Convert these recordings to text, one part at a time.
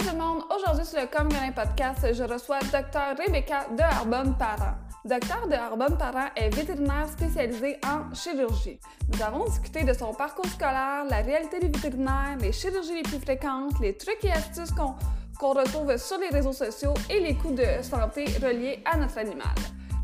Salut tout le monde! Aujourd'hui sur le Comme Podcast, je reçois Dr Rebecca D'Arbonne-Parent. Dr D'Arbonne-Parent est vétérinaire spécialisée en chirurgie. Nous avons discuté de son parcours scolaire, la réalité des vétérinaires, les chirurgies les plus fréquentes, les trucs et astuces qu'on retrouve sur les réseaux sociaux et les coûts de santé reliés à notre animal.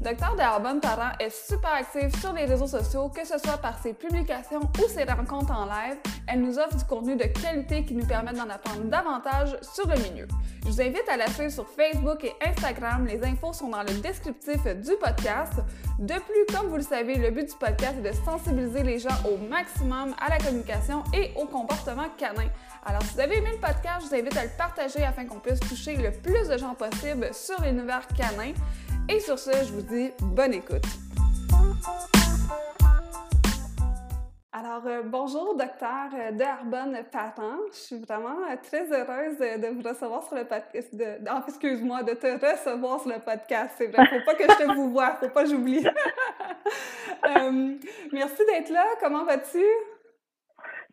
Dr D'Arbonne-Parent est super active sur les réseaux sociaux, que ce soit par ses publications ou ses rencontres en live. Elle nous offre du contenu de qualité qui nous permet d'en apprendre davantage sur le milieu. Je vous invite à la suivre sur Facebook et Instagram. Les infos sont dans le descriptif du podcast. De plus, comme vous le savez, le but du podcast est de sensibiliser les gens au maximum à la communication et au comportement canin. Alors, si vous avez aimé le podcast, je vous invite à le partager afin qu'on puisse toucher le plus de gens possible sur l'univers canin. Et sur ce, je vous dis bonne écoute! Alors, bonjour Dr D'Arbonne-Parent. Je suis vraiment très heureuse de vous recevoir sur le podcast. De te recevoir sur le podcast. C'est vrai, faut pas que je te vous voie, faut pas que j'oublie. Merci d'être là. Comment vas-tu?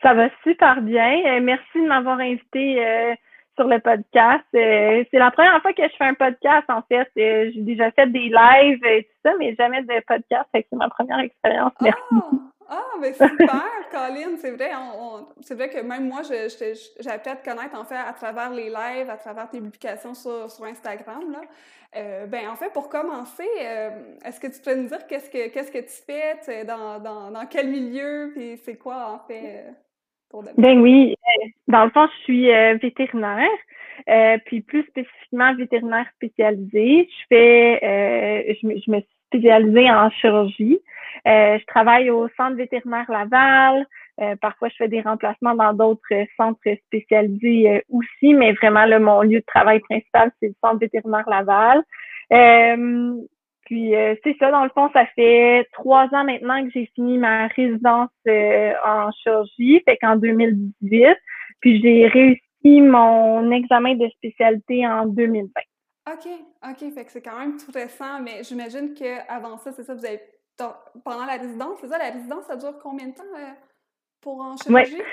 Ça va super bien. Merci de m'avoir invitée sur le podcast. C'est la première fois que je fais un podcast, en fait. J'ai déjà fait des lives et tout ça, mais jamais de podcast. Fait que c'est ma première expérience. Merci. Ben super, Colin. C'est vrai, c'est vrai que même moi, j'ai appris à te connaître, en fait, à travers les lives, à travers tes publications sur Instagram, là. En fait, pour commencer, est-ce que tu peux nous dire qu'est-ce que tu fais? Tu es dans quel milieu? Puis c'est quoi, en fait? Ben oui, dans le fond, je suis vétérinaire, puis plus spécifiquement vétérinaire spécialisée. Je me suis spécialisée en chirurgie. Je travaille au Centre vétérinaire Laval. Parfois, je fais des remplacements dans d'autres centres spécialisés aussi, mais vraiment, là, mon lieu de travail principal, c'est le Centre vétérinaire Laval. Puis c'est ça, dans le fond, ça fait 3 ans maintenant que j'ai fini ma résidence en chirurgie, fait qu'en 2018, puis j'ai réussi mon examen de spécialité en 2020. OK, fait que c'est quand même tout récent, mais j'imagine qu'avant ça, c'est ça, vous avez, pendant la résidence, c'est ça, la résidence, ça dure combien de temps pour en chirurgie? Ouais.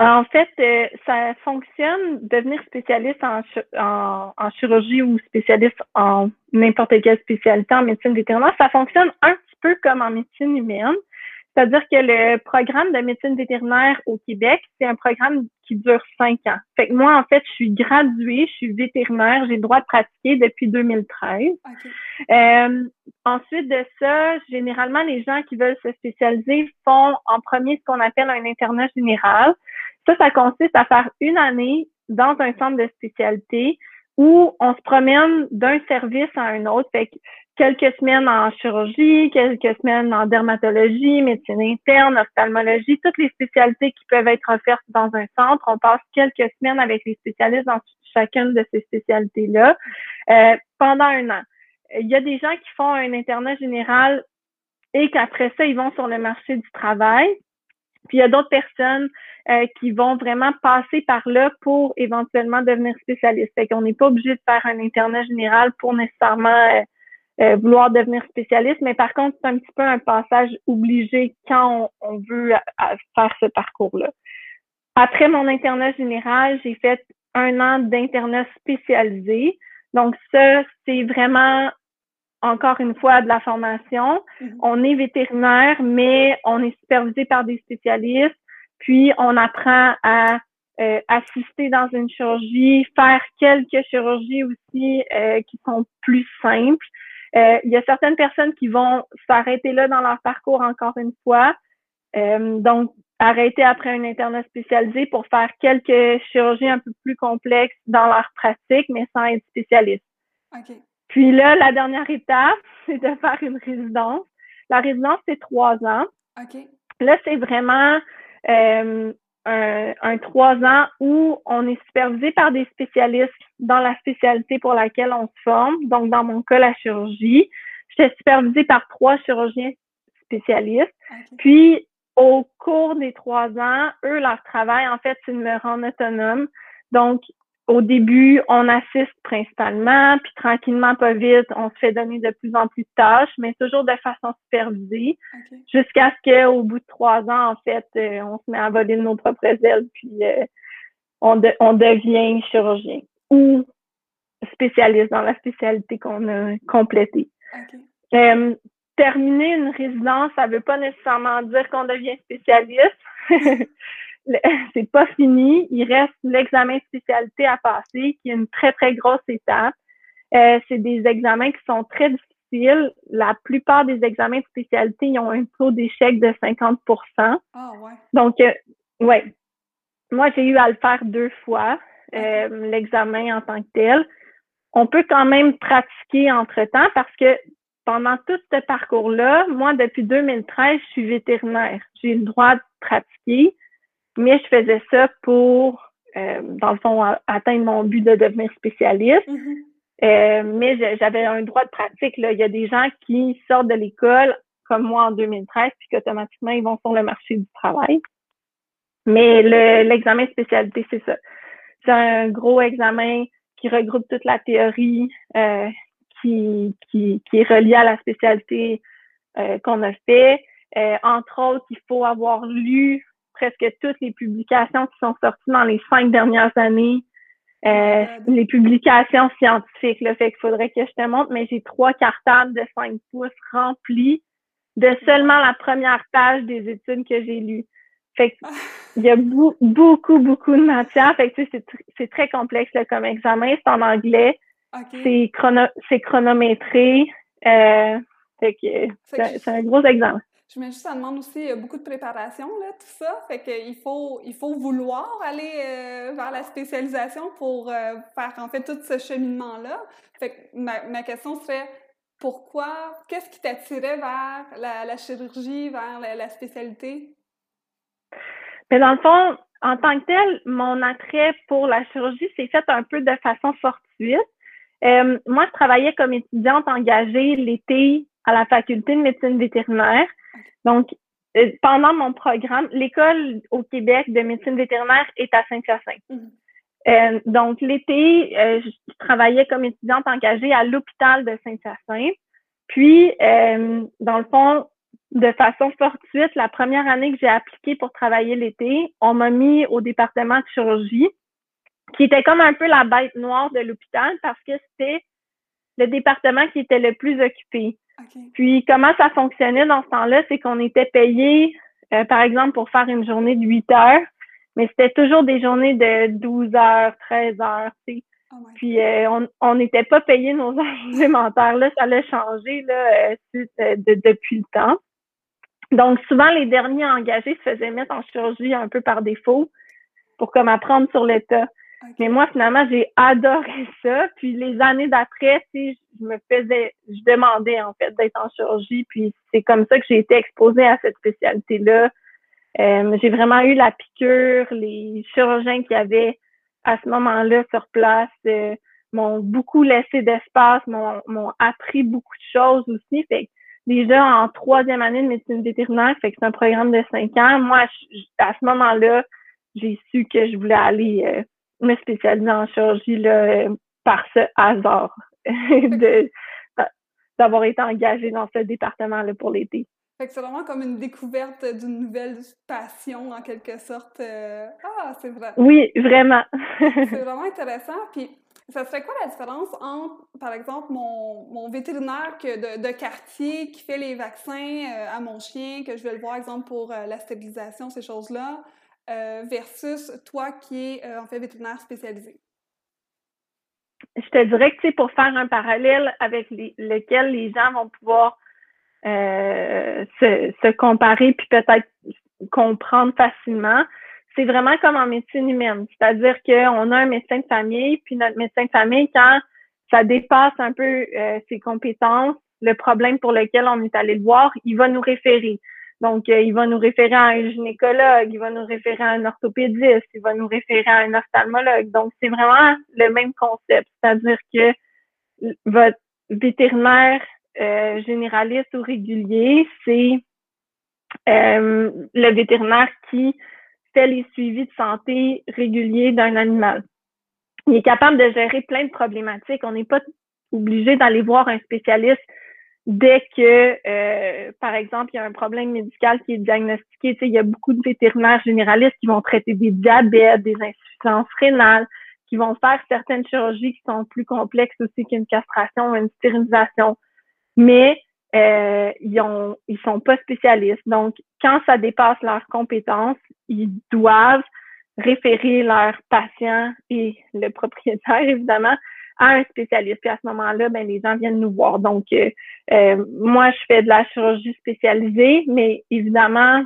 En fait, ça fonctionne, devenir spécialiste en chirurgie ou spécialiste en n'importe quelle spécialité en médecine vétérinaire, ça fonctionne un petit peu comme en médecine humaine. C'est-à-dire que le programme de médecine vétérinaire au Québec, c'est un programme qui dure 5 ans. Fait que moi, en fait, je suis graduée, je suis vétérinaire, j'ai le droit de pratiquer depuis 2013. Okay. Ensuite de ça, généralement, les gens qui veulent se spécialiser font en premier ce qu'on appelle un internat général. Ça consiste à faire 1 année dans un centre de spécialité où on se promène d'un service à un autre. Fait que quelques semaines en chirurgie, quelques semaines en dermatologie, médecine interne, ophtalmologie, toutes les spécialités qui peuvent être offertes dans un centre. On passe quelques semaines avec les spécialistes dans chacune de ces spécialités-là pendant 1 an. Il y a des gens qui font un internat général et qu'après ça, ils vont sur le marché du travail. Puis il y a d'autres personnes qui vont vraiment passer par là pour éventuellement devenir spécialiste. Fait qu'on n'est pas obligé de faire un internat général pour nécessairement vouloir devenir spécialiste, mais par contre, c'est un petit peu un passage obligé quand on veut à faire ce parcours-là. Après mon internat général, j'ai fait 1 an d'internat spécialisé. Donc ça, c'est vraiment... Encore une fois, de la formation. On est vétérinaire, mais on est supervisé par des spécialistes. Puis, on apprend à assister dans une chirurgie, faire quelques chirurgies aussi qui sont plus simples. Il y a certaines personnes qui vont s'arrêter là dans leur parcours encore une fois. Donc, arrêter après un internat spécialisé pour faire quelques chirurgies un peu plus complexes dans leur pratique, mais sans être spécialiste. OK. Puis là, la dernière étape, c'est de faire une résidence. La résidence, c'est 3 ans. Okay. Là, c'est vraiment un 3 ans où on est supervisé par des spécialistes dans la spécialité pour laquelle on se forme. Donc, dans mon cas, la chirurgie. J'étais supervisée par 3 chirurgiens spécialistes. Okay. Puis, au cours des 3 ans, eux, leur travail, en fait, c'est de me rendre autonome. Donc, au début, on assiste principalement, puis tranquillement, pas vite, on se fait donner de plus en plus de tâches, mais toujours de façon supervisée, okay, jusqu'à ce qu'au bout de 3 ans, en fait, on se met à voler de nos propres ailes, puis on devient chirurgien ou spécialiste dans la spécialité qu'on a complétée. Okay. Terminer une résidence, ça ne veut pas nécessairement dire qu'on devient spécialiste. C'est pas fini. Il reste l'examen de spécialité à passer, qui est une très, très grosse étape. C'est des examens qui sont très difficiles. La plupart des examens de spécialité, ils ont un taux d'échec de 50 %. Ah, ouais. Donc, ouais. Moi, j'ai eu à le faire 2 fois, l'examen en tant que tel. On peut quand même pratiquer entre-temps parce que pendant tout ce parcours-là, moi, depuis 2013, je suis vétérinaire. J'ai le droit de pratiquer, mais je faisais ça pour, dans le fond, atteindre mon but de devenir spécialiste. Mm-hmm. Mais j'avais un droit de pratique, là. Il y a des gens qui sortent de l'école, comme moi en 2013, puis qu'automatiquement, ils vont sur le marché du travail. Mais l'examen de spécialité, c'est ça. C'est un gros examen qui regroupe toute la théorie qui est reliée à la spécialité qu'on a fait. Entre autres, il faut avoir lu presque toutes les publications qui sont sorties dans les 5 dernières années. Les publications scientifiques, là, fait qu'il faudrait que je te montre, mais j'ai 3 cartables de 5 pouces remplis de seulement la première page des études que j'ai lues. Fait qu'il y a beaucoup de matière. Fait que tu sais, c'est très complexe, là, comme examen. C'est en anglais. Okay. C'est chronométré. Fait que c'est un gros examen. Je me dis, ça demande aussi beaucoup de préparation, là, tout ça. Fait qu'il faut vouloir aller vers la spécialisation pour faire, en fait, tout ce cheminement-là. Fait que ma question serait, pourquoi, qu'est-ce qui t'attirait vers la chirurgie, vers la spécialité? Mais dans le fond, en tant que tel, mon attrait pour la chirurgie s'est fait un peu de façon fortuite. Moi, je travaillais comme étudiante engagée l'été à la faculté de médecine vétérinaire. Donc, pendant mon programme, l'école au Québec de médecine vétérinaire est à Saint-Fabien. Mm-hmm. Donc, l'été, je travaillais comme étudiante engagée à l'hôpital de Saint-Fabien. Puis, dans le fond, de façon fortuite, la première année que j'ai appliqué pour travailler l'été, on m'a mis au département de chirurgie, qui était comme un peu la bête noire de l'hôpital parce que c'était le département qui était le plus occupé. Okay. Puis, comment ça fonctionnait dans ce temps-là, c'est qu'on était payé, par exemple, pour faire une journée de 8 heures, mais c'était toujours des journées de 12 heures, 13 heures, tu sais. Oh my God. Puis, on n'était pas payé nos heures alimentaires, là, ça l'a changé, là, depuis le temps. Donc, souvent, les derniers engagés se faisaient mettre en chirurgie un peu par défaut pour comme apprendre sur le tas. Okay. Mais moi, finalement, j'ai adoré ça. Puis les années d'après, tu sais, je demandais, en fait, d'être en chirurgie. Puis c'est comme ça que j'ai été exposée à cette spécialité-là. J'ai vraiment eu la piqûre. Les chirurgiens qu'il y avait à ce moment-là sur place m'ont beaucoup laissé d'espace, m'ont appris beaucoup de choses aussi. Fait que déjà en 3e année de médecine vétérinaire, fait que c'est un programme de 5 ans. Moi, à ce moment-là, j'ai su que je voulais aller me spécialiser en chirurgie là, par ce hasard d'avoir été engagée dans ce département-là pour l'été. Fait que c'est vraiment comme une découverte d'une nouvelle passion, en quelque sorte. Ah, c'est vrai. Oui, vraiment. C'est vraiment intéressant. Puis, ça serait quoi la différence entre, par exemple, mon vétérinaire de quartier qui fait les vaccins à mon chien, que je vais le voir, exemple, pour la stérilisation, ces choses-là, versus toi qui es en fait vétérinaire spécialisé? Je te dirais que, tu sais, pour faire un parallèle avec lequel les gens vont pouvoir se comparer puis peut-être comprendre facilement, c'est vraiment comme en médecine humaine. C'est-à-dire qu'on a un médecin de famille, puis notre médecin de famille, quand ça dépasse un peu ses compétences, le problème pour lequel on est allé le voir, il va nous référer. Donc, il va nous référer à un gynécologue, il va nous référer à un orthopédiste, il va nous référer à un ophtalmologue. Donc, c'est vraiment le même concept. C'est-à-dire que votre vétérinaire généraliste ou régulier, c'est le vétérinaire qui fait les suivis de santé réguliers d'un animal. Il est capable de gérer plein de problématiques. On n'est pas obligé d'aller voir un spécialiste dès que, par exemple, il y a un problème médical qui est diagnostiqué, tu sais, il y a beaucoup de vétérinaires généralistes qui vont traiter des diabètes, des insuffisances rénales, qui vont faire certaines chirurgies qui sont plus complexes aussi qu'une castration, une stérilisation, mais ils sont pas spécialistes. Donc, quand ça dépasse leurs compétences, ils doivent référer leurs patients et le propriétaire, évidemment, à un spécialiste. Puis à ce moment-là, ben les gens viennent nous voir. Donc, moi, je fais de la chirurgie spécialisée, mais évidemment,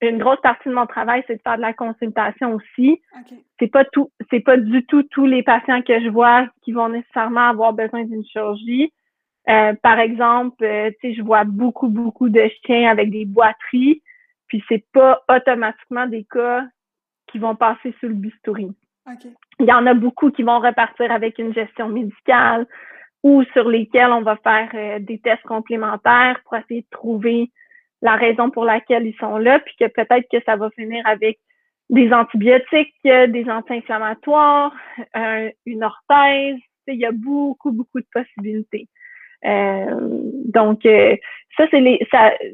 une grosse partie de mon travail, c'est de faire de la consultation aussi. Okay. C'est pas du tout tous les patients que je vois qui vont nécessairement avoir besoin d'une chirurgie. Par exemple, tu sais, je vois beaucoup de chiens avec des boiteries, puis c'est pas automatiquement des cas qui vont passer sur le bistouri. Okay. Il y en a beaucoup qui vont repartir avec une gestion médicale ou sur lesquels on va faire des tests complémentaires pour essayer de trouver la raison pour laquelle ils sont là, puis que peut-être que ça va finir avec des antibiotiques, des anti-inflammatoires, une orthèse. Il y a beaucoup de possibilités. Donc, ça, c'est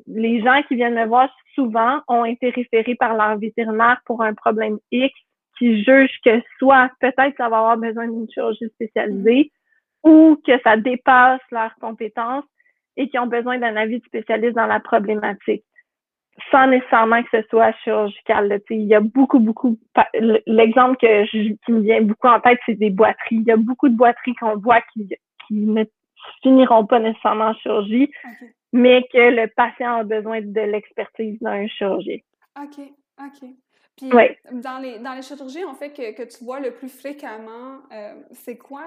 les gens qui viennent me voir souvent ont été référés par leur vétérinaire pour un problème X qui juge que soit peut-être ça va avoir besoin d'une chirurgie spécialisée ou que ça dépasse leurs compétences et qui ont besoin d'un avis de spécialiste dans la problématique, sans nécessairement que ce soit chirurgical. Il y a beaucoup... L'exemple qui me vient beaucoup en tête, c'est des boiteries. Il y a beaucoup de boiteries qu'on voit qui ne finiront pas nécessairement en chirurgie, okay, mais que le patient a besoin de l'expertise d'un chirurgien. OK. Puis, ouais, dans les chirurgies, en fait, que tu vois le plus fréquemment, c'est quoi?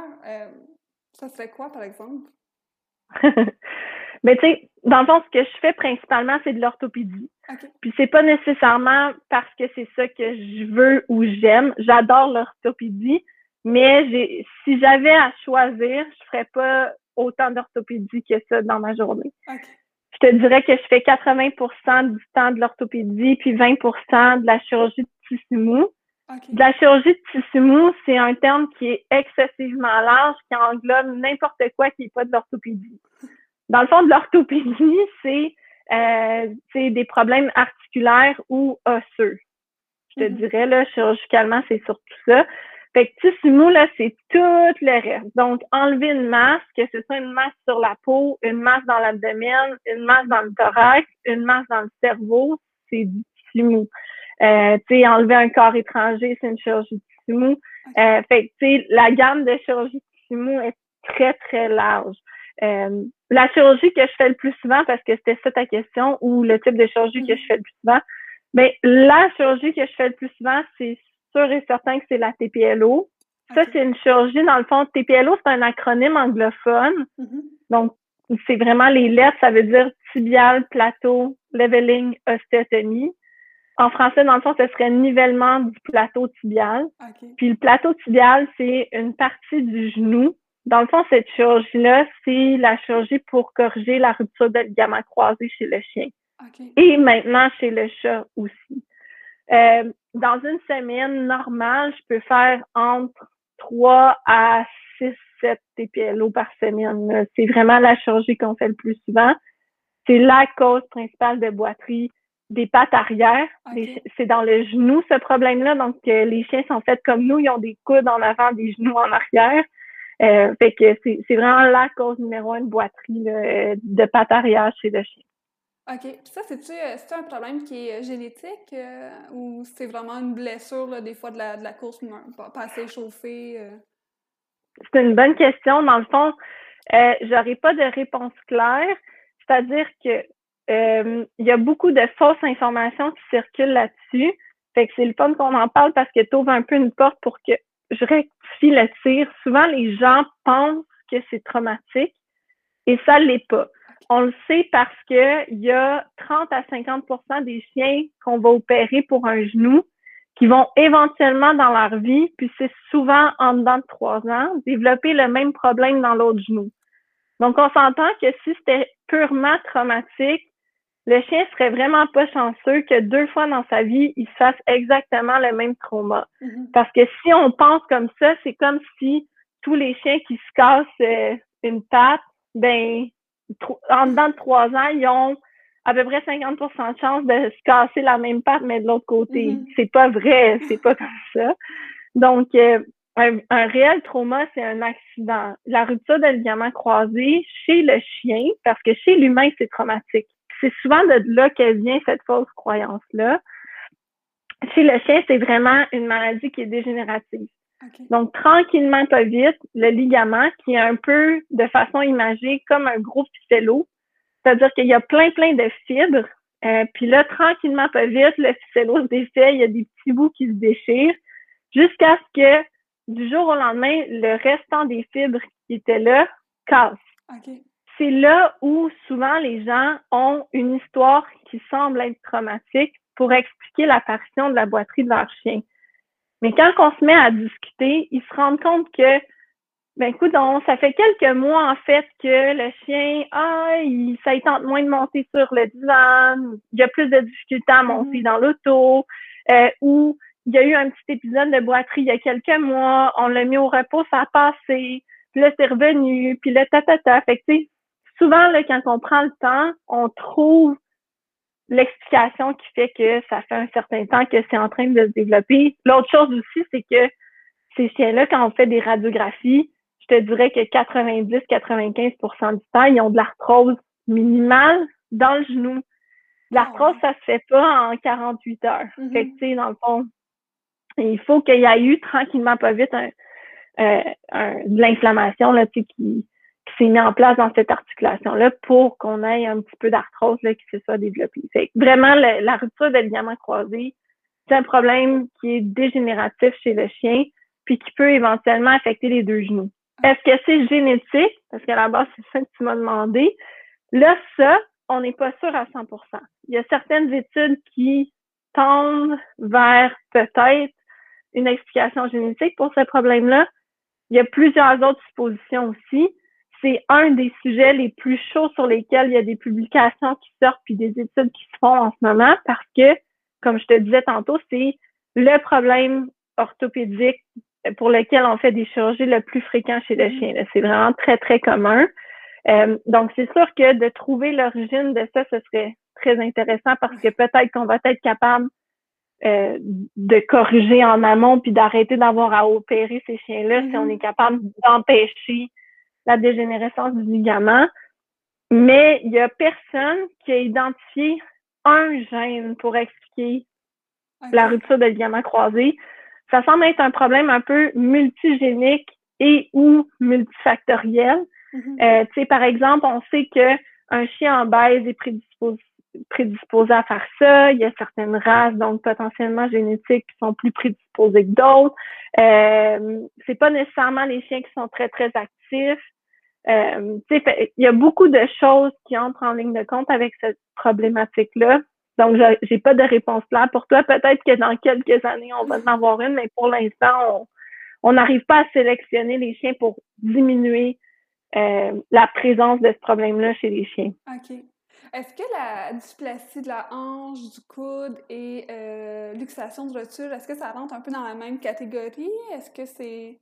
Ça serait quoi, par exemple? Ben, tu sais, dans le fond, ce que je fais principalement, c'est de l'orthopédie. Okay. Puis c'est pas nécessairement parce que c'est ça que je veux ou j'aime. J'adore l'orthopédie, mais si j'avais à choisir, je ferais pas autant d'orthopédie que ça dans ma journée. Okay. Je te dirais que je fais 80% du temps de l'orthopédie, puis 20% de la chirurgie de tissu mou. Okay. De la chirurgie de tissu mou, c'est un terme qui est excessivement large, qui englobe n'importe quoi qui n'est pas de l'orthopédie. Dans le fond, de l'orthopédie, c'est des problèmes articulaires ou osseux. Je te dirais, là, chirurgicalement, c'est surtout ça. Fait que tissu mou, là, c'est tout le reste. Donc, enlever une masse, que ce soit une masse sur la peau, une masse dans l'abdomen, une masse dans le thorax, une masse dans le cerveau, c'est du tissu mou. Tu sais, enlever un corps étranger, c'est une chirurgie de tissu mou. Fait que, tu sais, la gamme de chirurgie de tissu mou est très large. La chirurgie que je fais le plus souvent, parce que c'était ça ta question, ou le type de chirurgie que je fais le plus souvent, mais la chirurgie que je fais le plus souvent, c'est sûr et certain que c'est la TPLO. Okay. Ça, c'est une chirurgie, dans le fond, TPLO, c'est un acronyme anglophone. Mm-hmm. Donc, c'est vraiment les lettres, ça veut dire tibial, plateau, leveling, ostéotomie. En français, dans le fond, ce serait nivellement du plateau tibial. Okay. Puis le plateau tibial, c'est une partie du genou. Dans le fond, cette chirurgie-là, c'est la chirurgie pour corriger la rupture de ligament croisé chez le chien. Okay. Et maintenant, chez le chat aussi. Dans une semaine normale, je peux faire entre 3 à 6, 7 TPLO par semaine. C'est vraiment la chirurgie qu'on fait le plus souvent. C'est la cause principale de boiterie des pattes arrière. Okay. C'est dans le genou, ce problème-là. Donc, les chiens sont faits comme nous. Ils ont des coudes en avant, des genoux en arrière. Fait que c'est vraiment la cause numéro 1 de boiterie de pattes arrière chez le chien. OK. Puis ça, c'est-tu un problème qui est génétique ou c'est vraiment une blessure, là, des fois, de la course pas assez chauffée? C'est une bonne question. Dans le fond, j'aurais pas de réponse claire. C'est-à-dire que il y a beaucoup de fausses informations qui circulent là-dessus. Fait que c'est le fun qu'on en parle parce que t'ouvres un peu une porte pour que je rectifie le tir. Souvent, les gens pensent que c'est traumatique et ça l'est pas. On le sait parce que il y a 30 à 50% des chiens qu'on va opérer pour un genou qui vont éventuellement dans leur vie, puis c'est souvent en dedans de 3 ans, développer le même problème dans l'autre genou. Donc, on s'entend que si c'était purement traumatique, le chien serait vraiment pas chanceux que 2 fois dans sa vie, il se fasse exactement le même trauma. Mm-hmm. Parce que si on pense comme ça, c'est comme si tous les chiens qui se cassent une patte, ben en dedans de 3 ans, ils ont à peu près 50% de chance de se casser la même patte, mais de l'autre côté. Mm-hmm. C'est pas vrai, c'est pas comme ça. Donc, un réel trauma, c'est un accident. La rupture de ligament croisé chez le chien, parce que chez l'humain, c'est traumatique. C'est souvent de là qu'elle vient, cette fausse croyance-là. Chez le chien, c'est vraiment une maladie qui est dégénérative. Okay. Donc, tranquillement, pas vite, le ligament, qui est un peu, de façon imagée, comme un gros ficello, c'est-à-dire qu'il y a plein de fibres, puis là, tranquillement, pas vite, le ficello se défait, il y a des petits bouts qui se déchirent, jusqu'à ce que, du jour au lendemain, le restant des fibres qui étaient là casse. Okay. C'est là où souvent les gens ont une histoire qui semble être traumatique pour expliquer l'apparition de la boiterie de leur chien. Mais quand on se met à discuter, ils se rendent compte que, ça fait quelques mois en fait que le chien, ça lui tente moins de monter sur le divan, il y a plus de difficultés à monter dans l'auto, ou il y a eu un petit épisode de boiterie il y a quelques mois, on l'a mis au repos, ça a passé, puis là c'est revenu, puis là ta. Fait que tu sais, souvent là, quand on prend le temps, on trouve l'explication qui fait que ça fait un certain temps que c'est en train de se développer. L'autre chose aussi, c'est que ces chiens-là, quand on fait des radiographies, je te dirais que 90-95% du temps, ils ont de l'arthrose minimale dans le genou. L'arthrose, ça se fait pas en 48 heures. Mm-hmm. Fait que, tu sais, dans le fond, il faut qu'il y ait eu tranquillement, pas vite, de l'inflammation, là, tu sais, qui s'est mis en place dans cette articulation-là pour qu'on ait un petit peu d'arthrose là, qui se soit développée. Fait que vraiment, la rupture de ligament croisé, c'est un problème qui est dégénératif chez le chien puis qui peut éventuellement affecter les deux genoux. Est-ce que c'est génétique? Parce qu'à la base, c'est ça que tu m'as demandé. Là, ça, on n'est pas sûr à 100%. Il y a certaines études qui tendent vers peut-être une explication génétique pour ce problème-là. Il y a plusieurs autres suppositions aussi. C'est un des sujets les plus chauds sur lesquels il y a des publications qui sortent puis des études qui se font en ce moment parce que, comme je te disais tantôt, c'est le problème orthopédique pour lequel on fait des chirurgies le plus fréquent chez le chien. C'est vraiment très, très commun. Donc, c'est sûr que de trouver l'origine de ça, ce serait très intéressant parce que peut-être qu'on va être capable de corriger en amont puis d'arrêter d'avoir à opérer ces chiens-là si on est capable d'empêcher la dégénérescence du ligament, mais il n'y a personne qui a identifié un gène pour expliquer la rupture de ligament croisé. Ça semble être un problème un peu multigénique et ou multifactoriel. Tu sais, par exemple, on sait qu'un chien en baise est prédisposé à faire ça. Il y a certaines races, donc potentiellement génétiques, qui sont plus prédisposées que d'autres. C'est pas nécessairement les chiens qui sont très, très actifs. Il y a beaucoup de choses qui entrent en ligne de compte avec cette problématique-là. Donc, j'ai pas de réponse là pour toi. Peut-être que dans quelques années, on va en avoir une, mais pour l'instant, on n'arrive pas à sélectionner les chiens pour diminuer la présence de ce problème-là chez les chiens. OK. Est-ce que la dysplasie de la hanche, du coude et luxation de rotule, est-ce que ça rentre un peu dans la même catégorie? Est-ce que c'est...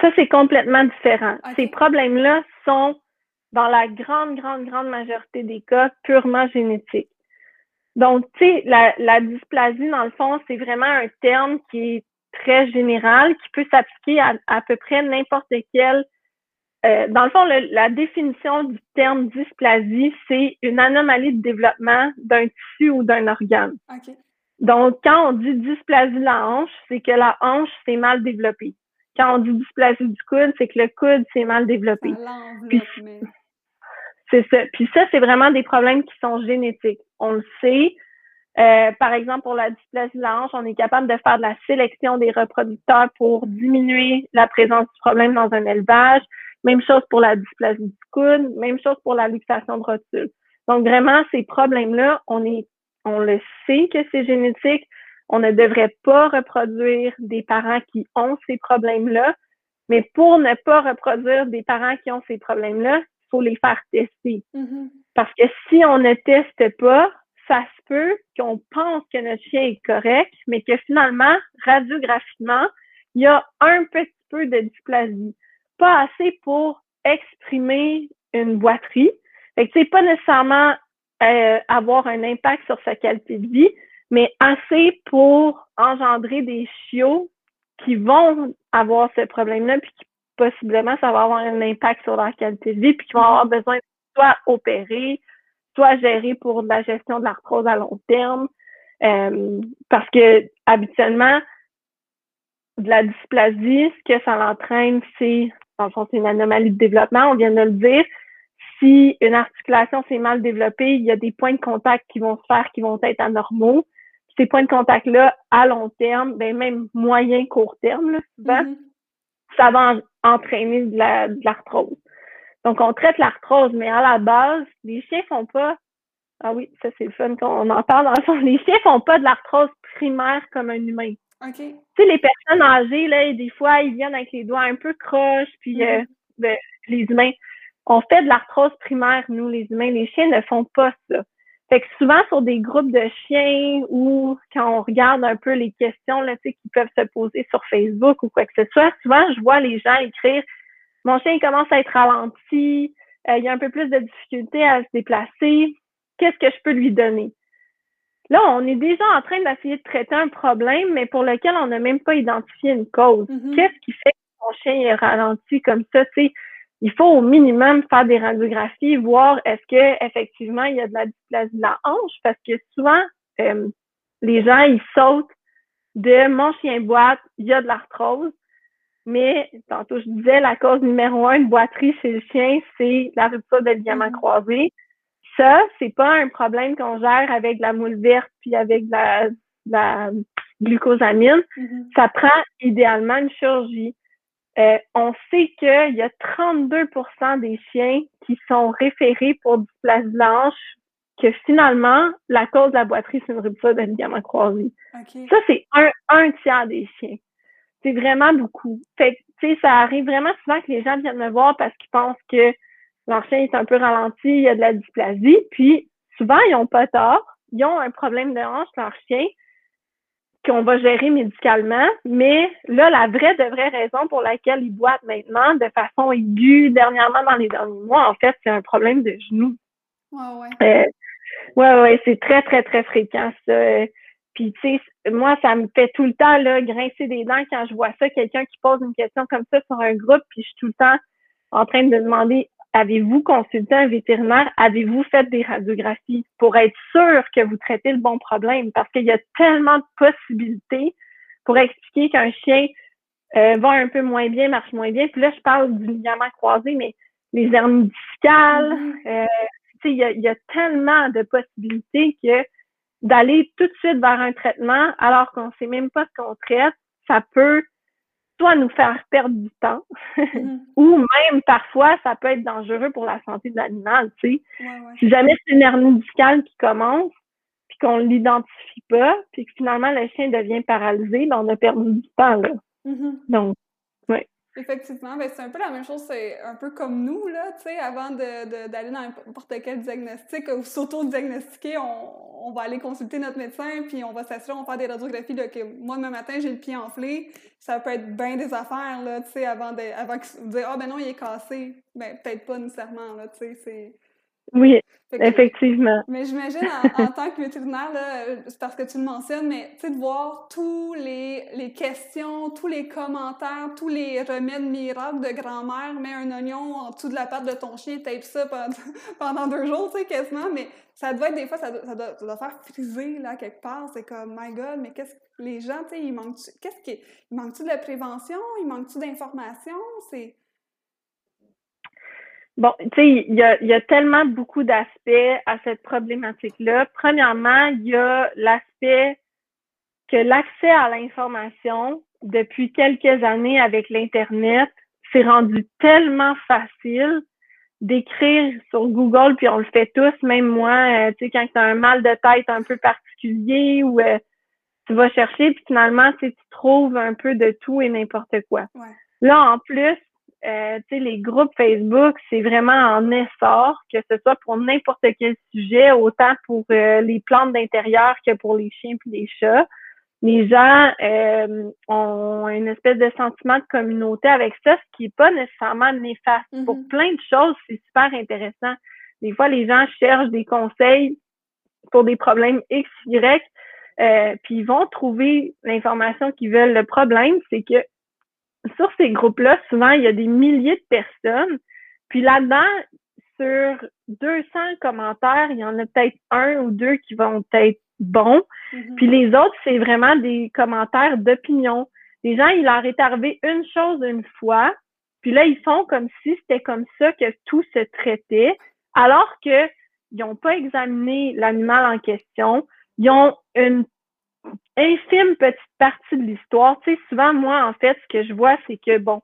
Ça, c'est complètement différent. Okay. Ces problèmes-là sont, dans la grande majorité des cas, purement génétiques. Donc, tu sais, la dysplasie, dans le fond, c'est vraiment un terme qui est très général, qui peut s'appliquer à peu près n'importe quel... dans le fond, la définition du terme dysplasie, c'est une anomalie de développement d'un tissu ou d'un organe. Okay. Donc, quand on dit dysplasie de la hanche, c'est que la hanche s'est mal développée. Quand on dit dysplasie du coude, c'est que le coude s'est mal développé. Puis, c'est ça. Puis ça, c'est vraiment des problèmes qui sont génétiques. On le sait. Par exemple, pour la dysplasie de la hanche, on est capable de faire de la sélection des reproducteurs pour diminuer la présence du problème dans un élevage. Même chose pour la dysplasie du coude, même chose pour la luxation de rotule. Donc, vraiment, ces problèmes-là, on le sait que c'est génétique. On ne devrait pas reproduire des parents qui ont ces problèmes-là. Mais pour ne pas reproduire des parents qui ont ces problèmes-là, il faut les faire tester. Mm-hmm. Parce que si on ne teste pas, ça se peut qu'on pense que notre chien est correct, mais que finalement, radiographiquement, il y a un petit peu de dysplasie. Pas assez pour exprimer une boiterie. Fait que c'est pas nécessairement avoir un impact sur sa qualité de vie, mais assez pour engendrer des chiots qui vont avoir ce problème-là, puis qui possiblement ça va avoir un impact sur leur qualité de vie, puis qui vont avoir besoin de soit opérer, soit gérer pour de la gestion de l'arthrose à long terme, parce que habituellement, de la dysplasie, ce que ça l'entraîne, c'est, dans le fond, c'est une anomalie de développement, on vient de le dire. Si une articulation s'est mal développée, il y a des points de contact qui vont se faire, qui vont être anormaux. Ces points de contact-là, à long terme, ben même moyen, court terme, là, souvent, ça va entraîner de l'arthrose. Donc, on traite l'arthrose, mais à la base, les chiens font pas... Ah oui, ça, c'est le fun qu'on en parle dans le fond. Les chiens font pas de l'arthrose primaire comme un humain. Okay. Tu sais, les personnes âgées, là, des fois, ils viennent avec les doigts un peu croches, puis les humains... On fait de l'arthrose primaire, nous, les humains. Les chiens ne font pas ça. Fait que souvent, sur des groupes de chiens ou quand on regarde un peu les questions là, tu sais, qui peuvent se poser sur Facebook ou quoi que ce soit, souvent, je vois les gens écrire « Mon chien commence à être ralenti, il y a un peu plus de difficulté à se déplacer, qu'est-ce que je peux lui donner? » Là, on est déjà en train d'essayer de traiter un problème, mais pour lequel on n'a même pas identifié une cause. Qu'est-ce qui fait que mon chien est ralenti comme ça, tu sais? Il faut au minimum faire des radiographies, voir est-ce que effectivement il y a de la dysplasie de la hanche, parce que souvent les gens ils sautent de mon chien boite, il y a de l'arthrose, mais tantôt je disais la cause numéro 1 de boiterie chez le chien, c'est la rupture de ligaments croisés. Ça, c'est pas un problème qu'on gère avec de la moule verte puis avec de la glucosamine. Ça prend idéalement une chirurgie. On sait qu'il y a 32% des chiens qui sont référés pour dysplasie de la hanche, que finalement, la cause de la boiterie, c'est une rupture de ligament croisé. Okay. Ça, c'est un tiers des chiens. C'est vraiment beaucoup. Fait que, tu sais, ça arrive vraiment souvent que les gens viennent me voir parce qu'ils pensent que leur chien est un peu ralenti, il y a de la dysplasie, puis souvent, ils n'ont pas tort. Ils ont un problème de hanche, leur chien, qu'on va gérer médicalement, mais là, la vraie raison pour laquelle ils boitent maintenant, de façon aiguë, dernièrement, dans les derniers mois, en fait, c'est un problème de genou. Ouais, c'est très, très, très fréquent, ça. Puis, tu sais, moi, ça me fait tout le temps, là, grincer des dents quand je vois ça, quelqu'un qui pose une question comme ça sur un groupe, puis je suis tout le temps en train de demander, avez-vous consulté un vétérinaire? Avez-vous fait des radiographies pour être sûr que vous traitez le bon problème? Parce qu'il y a tellement de possibilités pour expliquer qu'un chien va un peu moins bien, marche moins bien. Puis là, je parle du ligament croisé, mais les hernies discales, tu sais, il y a tellement de possibilités que d'aller tout de suite vers un traitement alors qu'on ne sait même pas ce qu'on traite, ça peut soit nous faire perdre du temps, ou même parfois, ça peut être dangereux pour la santé de l'animal, tu sais. Si jamais c'est une hernie discale qui commence, puis qu'on l'identifie pas, puis que finalement le chien devient paralysé, ben on a perdu du temps, là. Donc, oui. Effectivement, ben c'est un peu la même chose, c'est un peu comme nous, là, tu sais, avant d'aller dans n'importe quel diagnostic ou s'auto-diagnostiquer, on va aller consulter notre médecin, puis on va s'assurer, on va faire des radiographies, là, que moi, demain matin, j'ai le pied enflé, ça peut être bien des affaires, là, tu sais, avant que vous disiez, ah, ben non, il est cassé, ben peut-être pas nécessairement, là, tu sais, c'est... Oui, effectivement. Mais j'imagine, en tant que vétérinaire, là, c'est parce que tu le mentionnes, mais tu sais, de voir tous les questions, tous les commentaires, tous les remèdes miracles de grand-mère, mets un oignon en dessous de la patte de ton chien, tape ça pendant 2 jours, tu sais, quasiment, mais ça doit être des fois, ça doit faire friser, là, quelque part, c'est comme, my God, mais qu'est-ce que les gens, tu sais, il manque-tu de la prévention, il manque-tu d'informations, c'est... Bon, tu sais, il y a tellement beaucoup d'aspects à cette problématique-là. Premièrement, il y a l'aspect que l'accès à l'information, depuis quelques années avec l'Internet, s'est rendu tellement facile d'écrire sur Google, puis on le fait tous, même moi, tu sais, quand tu as un mal de tête un peu particulier ou tu vas chercher, puis finalement, tu sais, tu trouves un peu de tout et n'importe quoi. Ouais. Là, en plus, tu sais, les groupes Facebook, c'est vraiment en essor, que ce soit pour n'importe quel sujet, autant pour les plantes d'intérieur que pour les chiens puis les chats. les gens ont une espèce de sentiment de communauté avec ça, ce qui n'est pas nécessairement néfaste. Mm-hmm. Pour plein de choses, c'est super intéressant. Des fois, les gens cherchent des conseils pour des problèmes X, Y, puis ils vont trouver l'information qu'ils veulent. Le problème, c'est que sur ces groupes-là, souvent, il y a des milliers de personnes. Puis là-dedans, sur 200 commentaires, il y en a peut-être un ou deux qui vont être bons. Mm-hmm. Puis les autres, c'est vraiment des commentaires d'opinion. Les gens, il leur est arrivé une chose une fois. Puis là, ils font comme si c'était comme ça que tout se traitait. Alors qu'ils n'ont pas examiné l'animal en question. Ils ont une infime petite partie de l'histoire. Tu sais, souvent, moi, en fait, ce que je vois, c'est que, bon,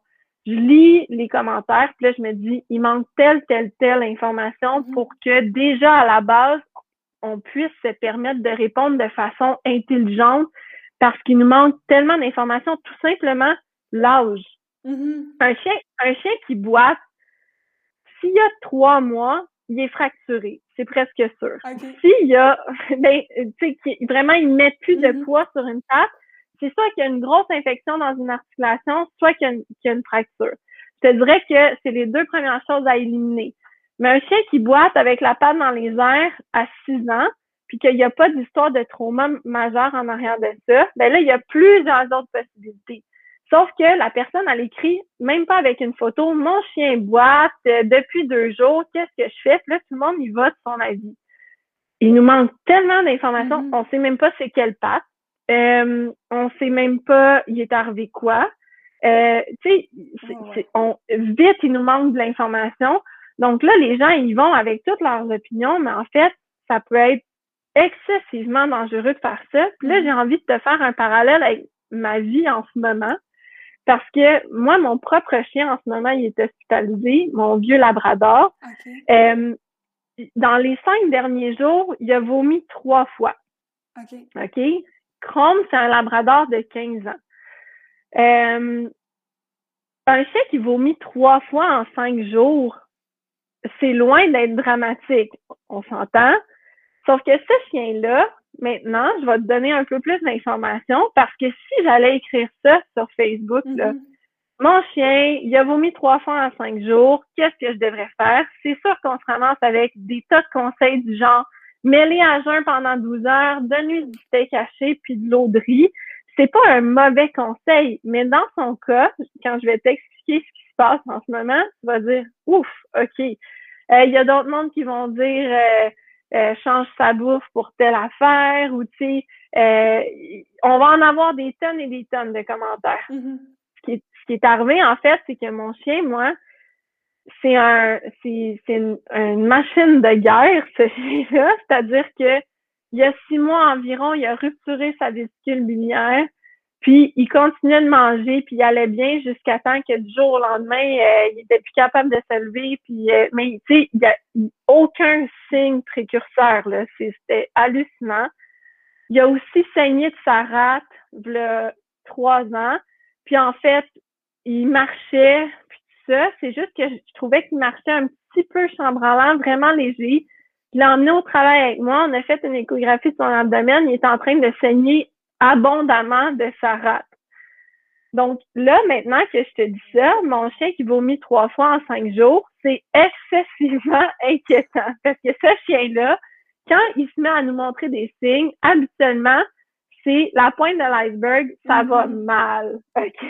je lis les commentaires, puis là, je me dis, il manque telle information pour que, déjà, à la base, on puisse se permettre de répondre de façon intelligente parce qu'il nous manque tellement d'informations, tout simplement, l'âge. Mm-hmm. Un chien qui boite, s'il y a 3 mois, il est fracturé, c'est presque sûr. Okay. S'il y a, tu sais, vraiment, il ne met plus de poids sur une patte, c'est soit qu'il y a une grosse infection dans une articulation, soit qu'il y a une fracture. Je te dirais que c'est les 2 premières choses à éliminer. Mais un chien qui boite avec la patte dans les airs à 6 ans, puis qu'il n'y a pas d'histoire de trauma majeur en arrière de ça, ben là, il y a plusieurs autres possibilités. Sauf que la personne, elle écrit, même pas avec une photo, « Mon chien boite depuis 2 jours, qu'est-ce que je fais? » Puis là, tout le monde y va de son avis. Il nous manque tellement d'informations, on ne sait même pas c'est quelle patte. On sait même pas il est arrivé quoi. Tu sais, vite, il nous manque de l'information. Donc là, les gens, ils vont avec toutes leurs opinions, mais en fait, ça peut être excessivement dangereux de faire ça. Puis là, j'ai envie de te faire un parallèle avec ma vie en ce moment. Parce que moi, mon propre chien, en ce moment, il est hospitalisé, mon vieux labrador. Okay. Dans les 5 derniers jours, il a vomi 3 fois. OK? Chrome, c'est un labrador de 15 ans. Un chien qui vomit 3 fois en 5 jours, c'est loin d'être dramatique. On s'entend. Sauf que ce chien-là, maintenant, je vais te donner un peu plus d'informations parce que si j'allais écrire ça sur Facebook, là, mon chien, il a vomi 3 fois en 5 jours, qu'est-ce que je devrais faire? C'est sûr qu'on se ramasse avec des tas de conseils du genre mêler à jeun pendant 12 heures, donne-lui du steak haché puis de l'eau de riz. C'est pas un mauvais conseil, mais dans son cas, quand je vais t'expliquer ce qui se passe en ce moment, tu vas dire « Ouf, OK. » Il y a d'autres mondes qui vont dire « Change sa bouffe pour telle affaire » ou « Tu sais, on va en avoir des tonnes et des tonnes de commentaires. Mm-hmm. » Ce qui est arrivé, en fait, c'est que mon chien, moi, c'est une machine de guerre, ce chien-là, c'est-à-dire que il y a 6 mois environ, il a rupturé sa vésicule biliaire, puis il continuait de manger, puis il allait bien jusqu'à temps que du jour au lendemain, il était plus capable de se lever, puis mais tu sais, il n'y a aucun signe précurseur, là, c'était hallucinant. Il a aussi saigné de sa rate, il y a 3 ans, puis en fait, il marchait. Ça, c'est juste que je trouvais qu'il marchait un petit peu chambranlant, vraiment léger. Je l'ai emmené au travail avec moi, on a fait une échographie de son abdomen, il est en train de saigner abondamment de sa rate. Donc là, maintenant que je te dis ça, mon chien qui vomit 3 fois en 5 jours, c'est excessivement inquiétant. Parce que ce chien-là, quand il se met à nous montrer des signes, habituellement, c'est la pointe de l'iceberg, ça va mal. OK?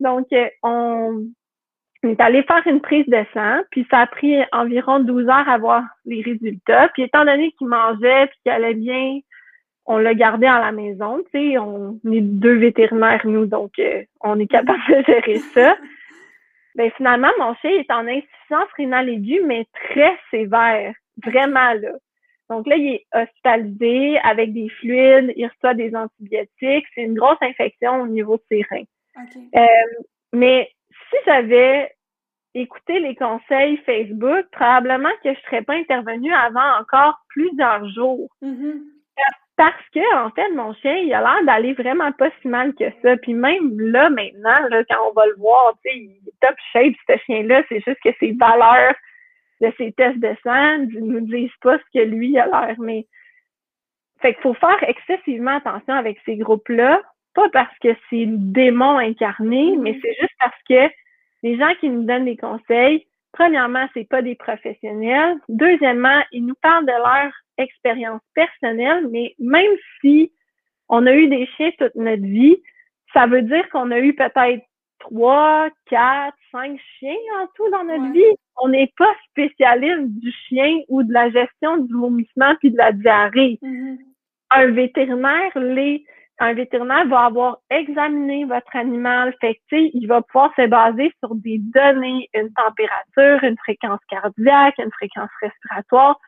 Donc, on est allé faire une prise de sang, puis ça a pris environ 12 heures à voir les résultats. Puis étant donné qu'il mangeait, puis qu'il allait bien, on l'a gardé à la maison. Tu sais, on est 2 vétérinaires, nous, donc on est capable de gérer ça. Bien, finalement, mon chien est en insuffisance rénale aiguë, mais très sévère, vraiment là. Donc là, il est hospitalisé avec des fluides, il reçoit des antibiotiques. C'est une grosse infection au niveau de ses reins. Okay. Mais si j'avais écouté les conseils Facebook, probablement que je ne serais pas intervenue avant encore plusieurs jours. Mm-hmm. Parce que, en fait, mon chien, il a l'air d'aller vraiment pas si mal que ça. Puis même là, maintenant, là, quand on va le voir, tu sais, il est top shape, ce chien-là. C'est juste que ses valeurs de ses tests de sang ne nous disent pas ce que lui a l'air. Mais Fait qu'il faut faire excessivement attention avec ces groupes-là, pas parce que c'est le démon incarné, mais c'est juste parce que les gens qui nous donnent des conseils, premièrement, c'est pas des professionnels. Deuxièmement, ils nous parlent de leur expérience personnelle, mais même si on a eu des chiens toute notre vie, ça veut dire qu'on a eu peut-être 3, 4, 5 chiens en tout dans notre vie. On n'est pas spécialiste du chien ou de la gestion du vomissement puis de la diarrhée. Un vétérinaire va avoir examiné votre animal, fait que, tu sais, il va pouvoir se baser sur des données, une température, une fréquence cardiaque, une fréquence respiratoire,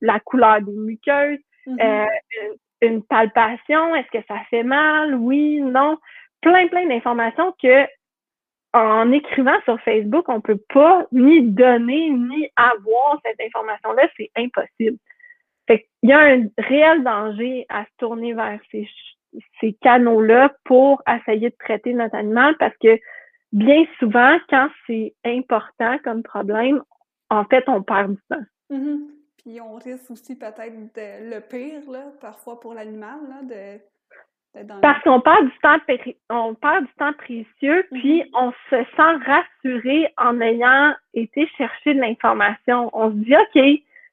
la couleur des muqueuses, une palpation, est-ce que ça fait mal, oui, non, plein d'informations que en écrivant sur Facebook, on peut pas ni donner, ni avoir cette information-là, c'est impossible. Fait qu'il y a un réel danger à se tourner vers ces canaux-là pour essayer de traiter notre animal parce que bien souvent, quand c'est important comme problème, en fait, on perd du temps. Puis on risque aussi peut-être le pire, là, parfois pour l'animal, là, parce qu'on perd du temps, précieux, puis on se sent rassuré en ayant été chercher de l'information. On se dit, OK,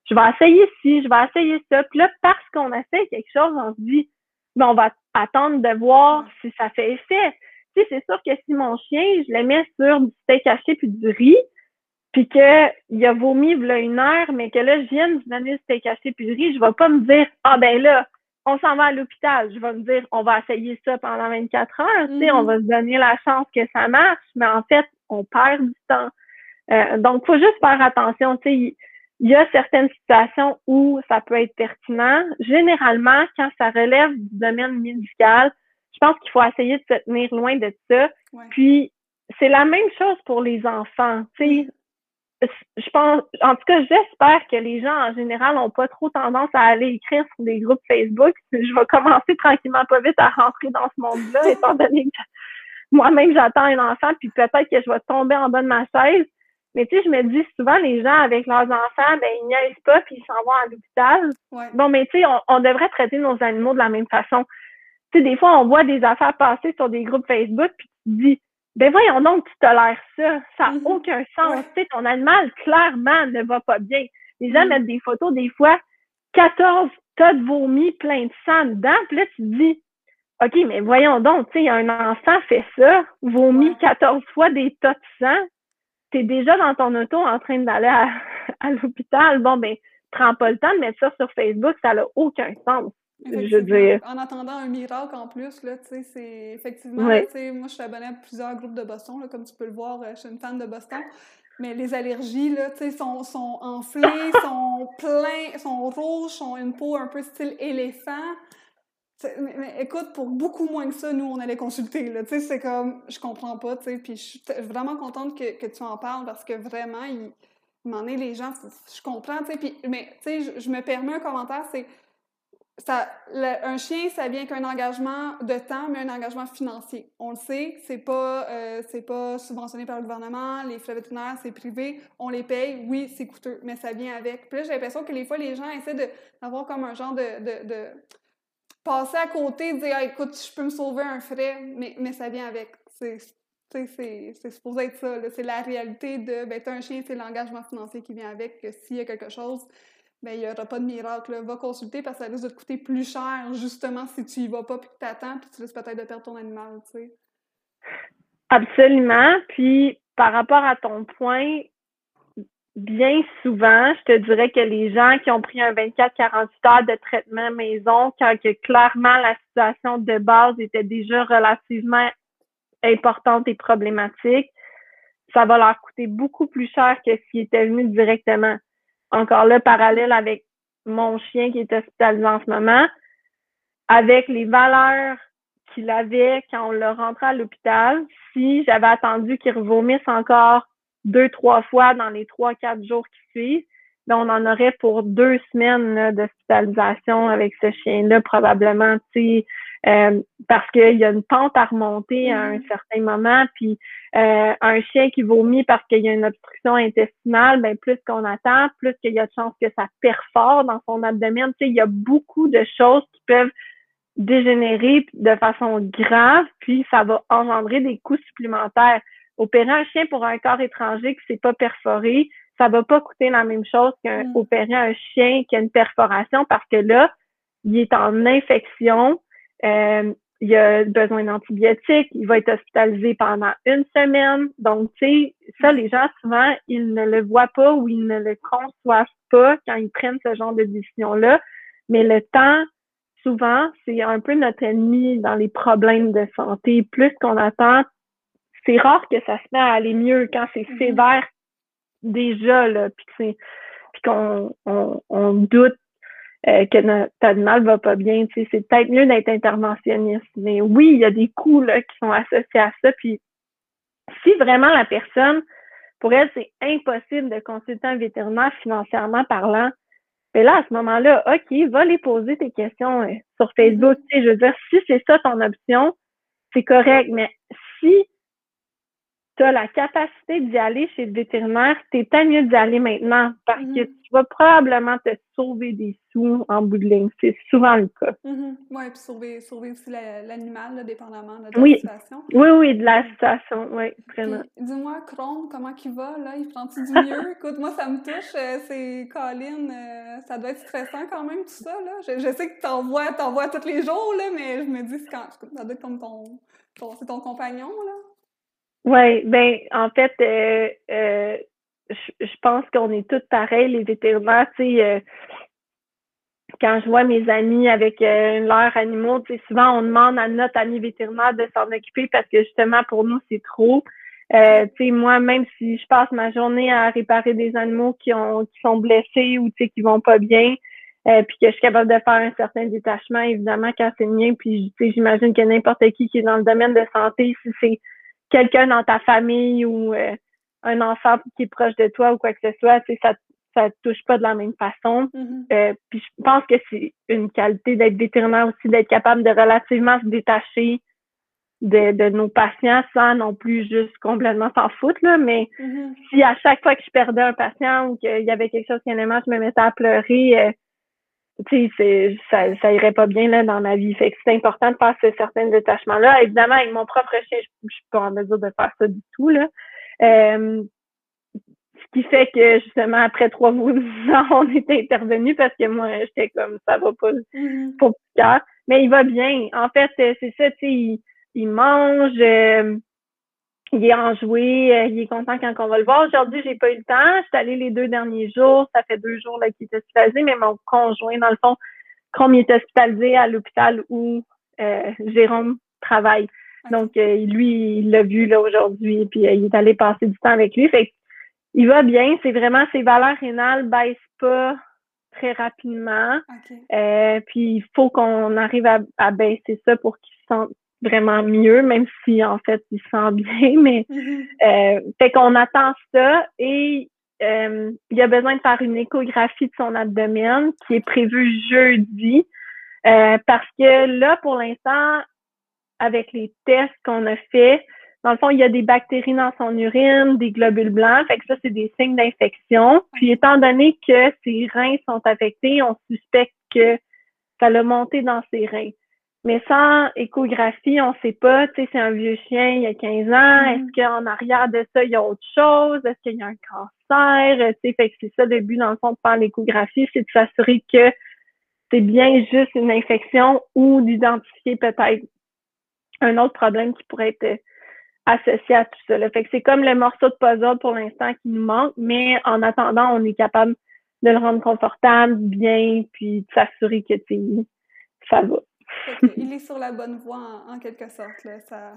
je vais essayer ci, je vais essayer ça. Puis là, parce qu'on essaie quelque chose, on se dit, ben, on va attendre de voir si ça fait effet. Tu sais, c'est sûr que si mon chien, je le mets sur du steak haché puis du riz, puis qu'il a vomi là, 1 heure, mais que là, je viens de lui donner le steak haché puis du riz, je vais pas me dire, ah ben là, on s'en va à l'hôpital. Je vais me dire, on va essayer ça pendant 24 heures, tu sais, on va se donner la chance que ça marche, mais en fait, on perd du temps. Donc, faut juste faire attention, tu sais, il y a certaines situations où ça peut être pertinent. Généralement, quand ça relève du domaine médical, je pense qu'il faut essayer de se tenir loin de ça. Ouais. Puis, c'est la même chose pour les enfants, tu sais. Je pense, en tout cas, j'espère que les gens, en général, n'ont pas trop tendance à aller écrire sur des groupes Facebook. Je vais commencer tranquillement, pas vite, à rentrer dans ce monde-là, étant donné que moi-même, j'attends un enfant, puis peut-être que je vais tomber en bas de ma chaise. Mais tu sais, je me dis souvent, les gens avec leurs enfants, ben ils niaisent pas, puis ils s'en vont à l'hôpital. Ouais. Bon, mais tu sais, on devrait traiter nos animaux de la même façon. Tu sais, des fois, on voit des affaires passer sur des groupes Facebook, puis tu te dis, ben voyons donc, tu tolères ça. Ça n'a aucun sens. Ouais. Tu sais, ton animal, clairement, ne va pas bien. Les gens mettent des photos, des fois, 14 tas de vomi, plein de sang dedans. Puis là, tu te dis, OK, mais voyons donc, tu sais, un enfant fait ça, vomit 14 fois des tas de sang. T'es déjà dans ton auto en train d'aller à l'hôpital. Bon, ben, prends pas le temps de mettre ça sur Facebook. Ça n'a aucun sens. Je veux dire. En attendant un miracle en plus, là, tu sais, c'est effectivement, tu sais, moi, je suis abonnée à plusieurs groupes de Boston, là, comme tu peux le voir, je suis une fan de Boston, mais les allergies, là, tu sais, sont enflées, sont pleins, sont rouges, ont une peau un peu style éléphant. Mais écoute, pour beaucoup moins que ça, nous, on allait consulter, là, tu sais, c'est comme, je comprends pas, tu sais, puis je suis vraiment contente que tu en parles, parce que vraiment, m'en est les gens, je comprends, tu sais, puis, mais, tu sais, je me permets un commentaire, c'est, ça, un chien, ça vient qu'un engagement de temps, mais un engagement financier. On le sait, c'est pas subventionné par le gouvernement, les frais vétérinaires, c'est privé, on les paye, oui, c'est coûteux, mais ça vient avec. Puis là, j'ai l'impression que des fois, les gens essaient d'avoir comme un genre de passer à côté, dire ah, « écoute, je peux me sauver un frais », mais ça vient avec. C'est supposé être ça, là. C'est la réalité de « ben t'as un chien, c'est l'engagement financier qui vient avec, que s'il y a quelque chose, ben il n'y aura pas de miracle, là. Va consulter parce que ça risque de te coûter plus cher, justement, si tu y vas pas, puis que t'attends, puis tu risques peut-être de perdre ton animal, tu sais. » Absolument, puis par rapport à ton point, bien souvent, je te dirais que les gens qui ont pris un 24-48 heures de traitement maison, quand que clairement la situation de base était déjà relativement importante et problématique, ça va leur coûter beaucoup plus cher que s'ils étaient venus directement. Encore là, parallèle avec mon chien qui est hospitalisé en ce moment, avec les valeurs qu'il avait quand on l'a rentré à l'hôpital, si j'avais attendu qu'il revomisse encore 2-3 fois dans les 3-4 jours qui suivent, ben on en aurait pour 2 semaines là, d'hospitalisation avec ce chien-là, probablement, tu sais, parce qu'il y a une pente à remonter à un certain moment, puis un chien qui vomit parce qu'il y a une obstruction intestinale, ben plus qu'on attend, plus qu'il y a de chances que ça perfore dans son abdomen. Tu sais, il y a beaucoup de choses qui peuvent dégénérer de façon grave, puis ça va engendrer des coûts supplémentaires. Opérer un chien pour un corps étranger qui ne s'est pas perforé, ça ne va pas coûter la même chose qu'opérer un chien qui a une perforation, parce que là, il est en infection, il a besoin d'antibiotiques, il va être hospitalisé pendant une semaine. Donc, tu sais, ça, les gens, souvent, ils ne le voient pas ou ils ne le conçoivent pas quand ils prennent ce genre de décision-là. Mais le temps, souvent, c'est un peu notre ennemi dans les problèmes de santé. Plus qu'on attend, c'est rare que ça se met à aller mieux quand c'est sévère déjà, là, puis qu'on doute que notre animal va pas bien. Tu sais, c'est peut-être mieux d'être interventionniste. Mais oui, il y a des coûts là qui sont associés à ça. Puis si vraiment la personne, pour elle, c'est impossible de consulter un vétérinaire financièrement parlant, mais là, à ce moment-là, OK, va les poser tes questions sur Facebook. Tu sais, je veux dire, si c'est ça ton option, c'est correct. Mais si tu as la capacité d'y aller chez le vétérinaire, c'est tant mieux d'y aller maintenant, parce que tu vas probablement te sauver des sous en bout de ligne. C'est souvent le cas. Oui, puis sauver aussi l'animal, là, dépendamment de la situation. Oui, de la situation, oui, vraiment. Puis, dis-moi, Chrome, comment il va, là? Il prend-tu du mieux? Écoute, moi, ça me touche, c'est Colin, ça doit être stressant quand même, tout ça, là. Je sais que t'en vois tous les jours, là, mais je me dis, ça doit être comme ton compagnon, là. Oui, ben en fait, je pense qu'on est tous pareils, les vétérinaires. Tu sais, quand je vois mes amis avec leurs animaux, tu sais, souvent on demande à notre ami vétérinaire de s'en occuper parce que justement pour nous c'est trop. Tu sais, moi même si je passe ma journée à réparer des animaux qui sont blessés ou tu sais qui vont pas bien, puis que je suis capable de faire un certain détachement évidemment quand c'est le mien. Puis tu sais, j'imagine que n'importe qui est dans le domaine de santé, si c'est quelqu'un dans ta famille ou un enfant qui est proche de toi ou quoi que ce soit, tu sais, ça te touche pas de la même façon. Puis je pense que c'est une qualité d'être vétérinaire aussi, d'être capable de relativement se détacher de nos patients sans non plus juste complètement s'en foutre, là. Mais si à chaque fois que je perdais un patient ou qu'il y avait quelque chose qui allait mal, je me mettais à pleurer, tu sais, ça irait pas bien là dans ma vie. Fait que c'est important de faire ce certain détachement-là. Évidemment, avec mon propre chien, je suis pas en mesure de faire ça du tout, là. Ce qui fait que, justement, après 3 ans, on était intervenus parce que moi, j'étais comme, ça va pas pour plus tard. Mais il va bien. En fait, c'est ça, tu sais, il mange, il est enjoué, il est content quand on va le voir. Aujourd'hui, j'ai pas eu le temps. Je suis allée les 2 derniers jours. Ça fait 2 jours là qu'il est hospitalisé, mais mon conjoint, dans le fond, comme il est hospitalisé à l'hôpital où Jérôme travaille. Donc, lui, il l'a vu là aujourd'hui, puis il est allé passer du temps avec lui. Fait il va bien. C'est vraiment, ses valeurs rénales baissent pas très rapidement. Puis, il faut qu'on arrive à baisser ça pour qu'il se sente vraiment mieux, même si, en fait, il sent bien, mais fait qu'on attend ça et il a besoin de faire une échographie de son abdomen qui est prévue jeudi parce que là, pour l'instant, avec les tests qu'on a faits, dans le fond, il y a des bactéries dans son urine, des globules blancs, fait que ça, c'est des signes d'infection. Puis, étant donné que ses reins sont affectés, on suspecte que ça l'a monté dans ses reins. Mais sans échographie, on sait pas, tu sais, c'est un vieux chien, il y a 15 ans, est-ce qu'en arrière de ça, il y a autre chose? Est-ce qu'il y a un cancer? Tu sais, fait que c'est ça le but, dans le fond, de faire l'échographie, c'est de s'assurer que c'est bien juste une infection ou d'identifier peut-être un autre problème qui pourrait être associé à tout ça, là. Fait que c'est comme le morceau de puzzle pour l'instant qui nous manque, mais en attendant, on est capable de le rendre confortable, bien, puis de s'assurer que, tu sais, ça va. Il est sur la bonne voie en quelque sorte. Là. Ça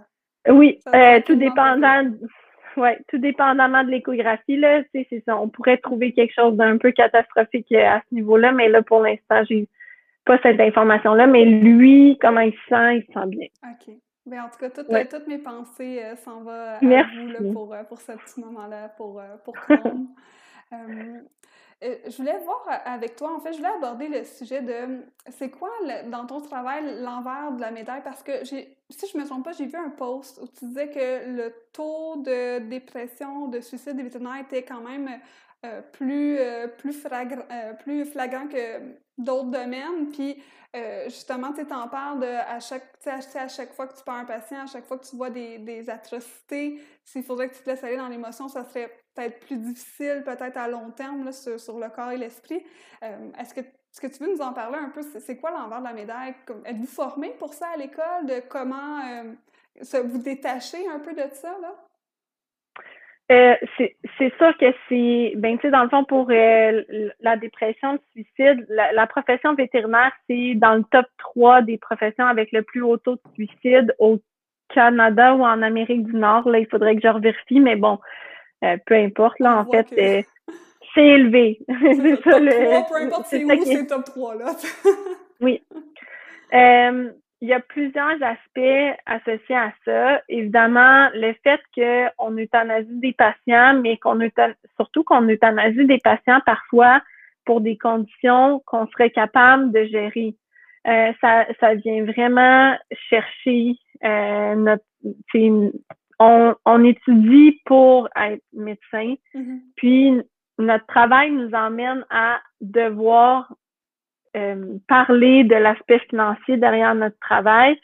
tout dépendamment de l'échographie, là, c'est ça. On pourrait trouver quelque chose d'un peu catastrophique à ce niveau-là, mais là, pour l'instant, j'ai pas cette information-là. Mais lui, comment il se sent bien. OK. Mais en tout cas, toutes mes pensées s'en vont à vous là, pour ce petit moment-là, pour Chrome. Je voulais voir avec toi, en fait, je voulais aborder le sujet de c'est quoi, dans ton travail, l'envers de la médaille? Parce que, si je ne me trompe pas, j'ai vu un post où tu disais que le taux de dépression, de suicide des vétérinaires était quand même plus flagrant que d'autres domaines. Puis, justement, tu t'en parles de à chaque fois que tu perds un patient, à chaque fois que tu vois des atrocités, s'il faudrait que tu te laisses aller dans l'émotion, ça serait peut-être plus difficile, peut-être à long terme, là, sur le corps et l'esprit. Est-ce que tu veux nous en parler un peu? C'est quoi l'envers de la médaille? Êtes-vous formé pour ça à l'école? De comment vous détacher un peu de ça, là? C'est sûr que c'est... Ben, tu sais, dans le fond, pour la dépression, le suicide, la profession vétérinaire, c'est dans le top 3 des professions avec le plus haut taux de suicide au Canada ou en Amérique du Nord. Là, il faudrait que je revérifie, mais bon... peu importe, là, en fait, c'est élevé. C'est ça, peu importe c'est où, c'est top 3, là. Oui. Il y a plusieurs aspects associés à ça. Évidemment, le fait qu'on euthanasie des patients, mais surtout qu'on euthanasie des patients parfois pour des conditions qu'on serait capable de gérer. Ça vient vraiment chercher On étudie pour être médecin, puis notre travail nous emmène à devoir parler de l'aspect financier derrière notre travail.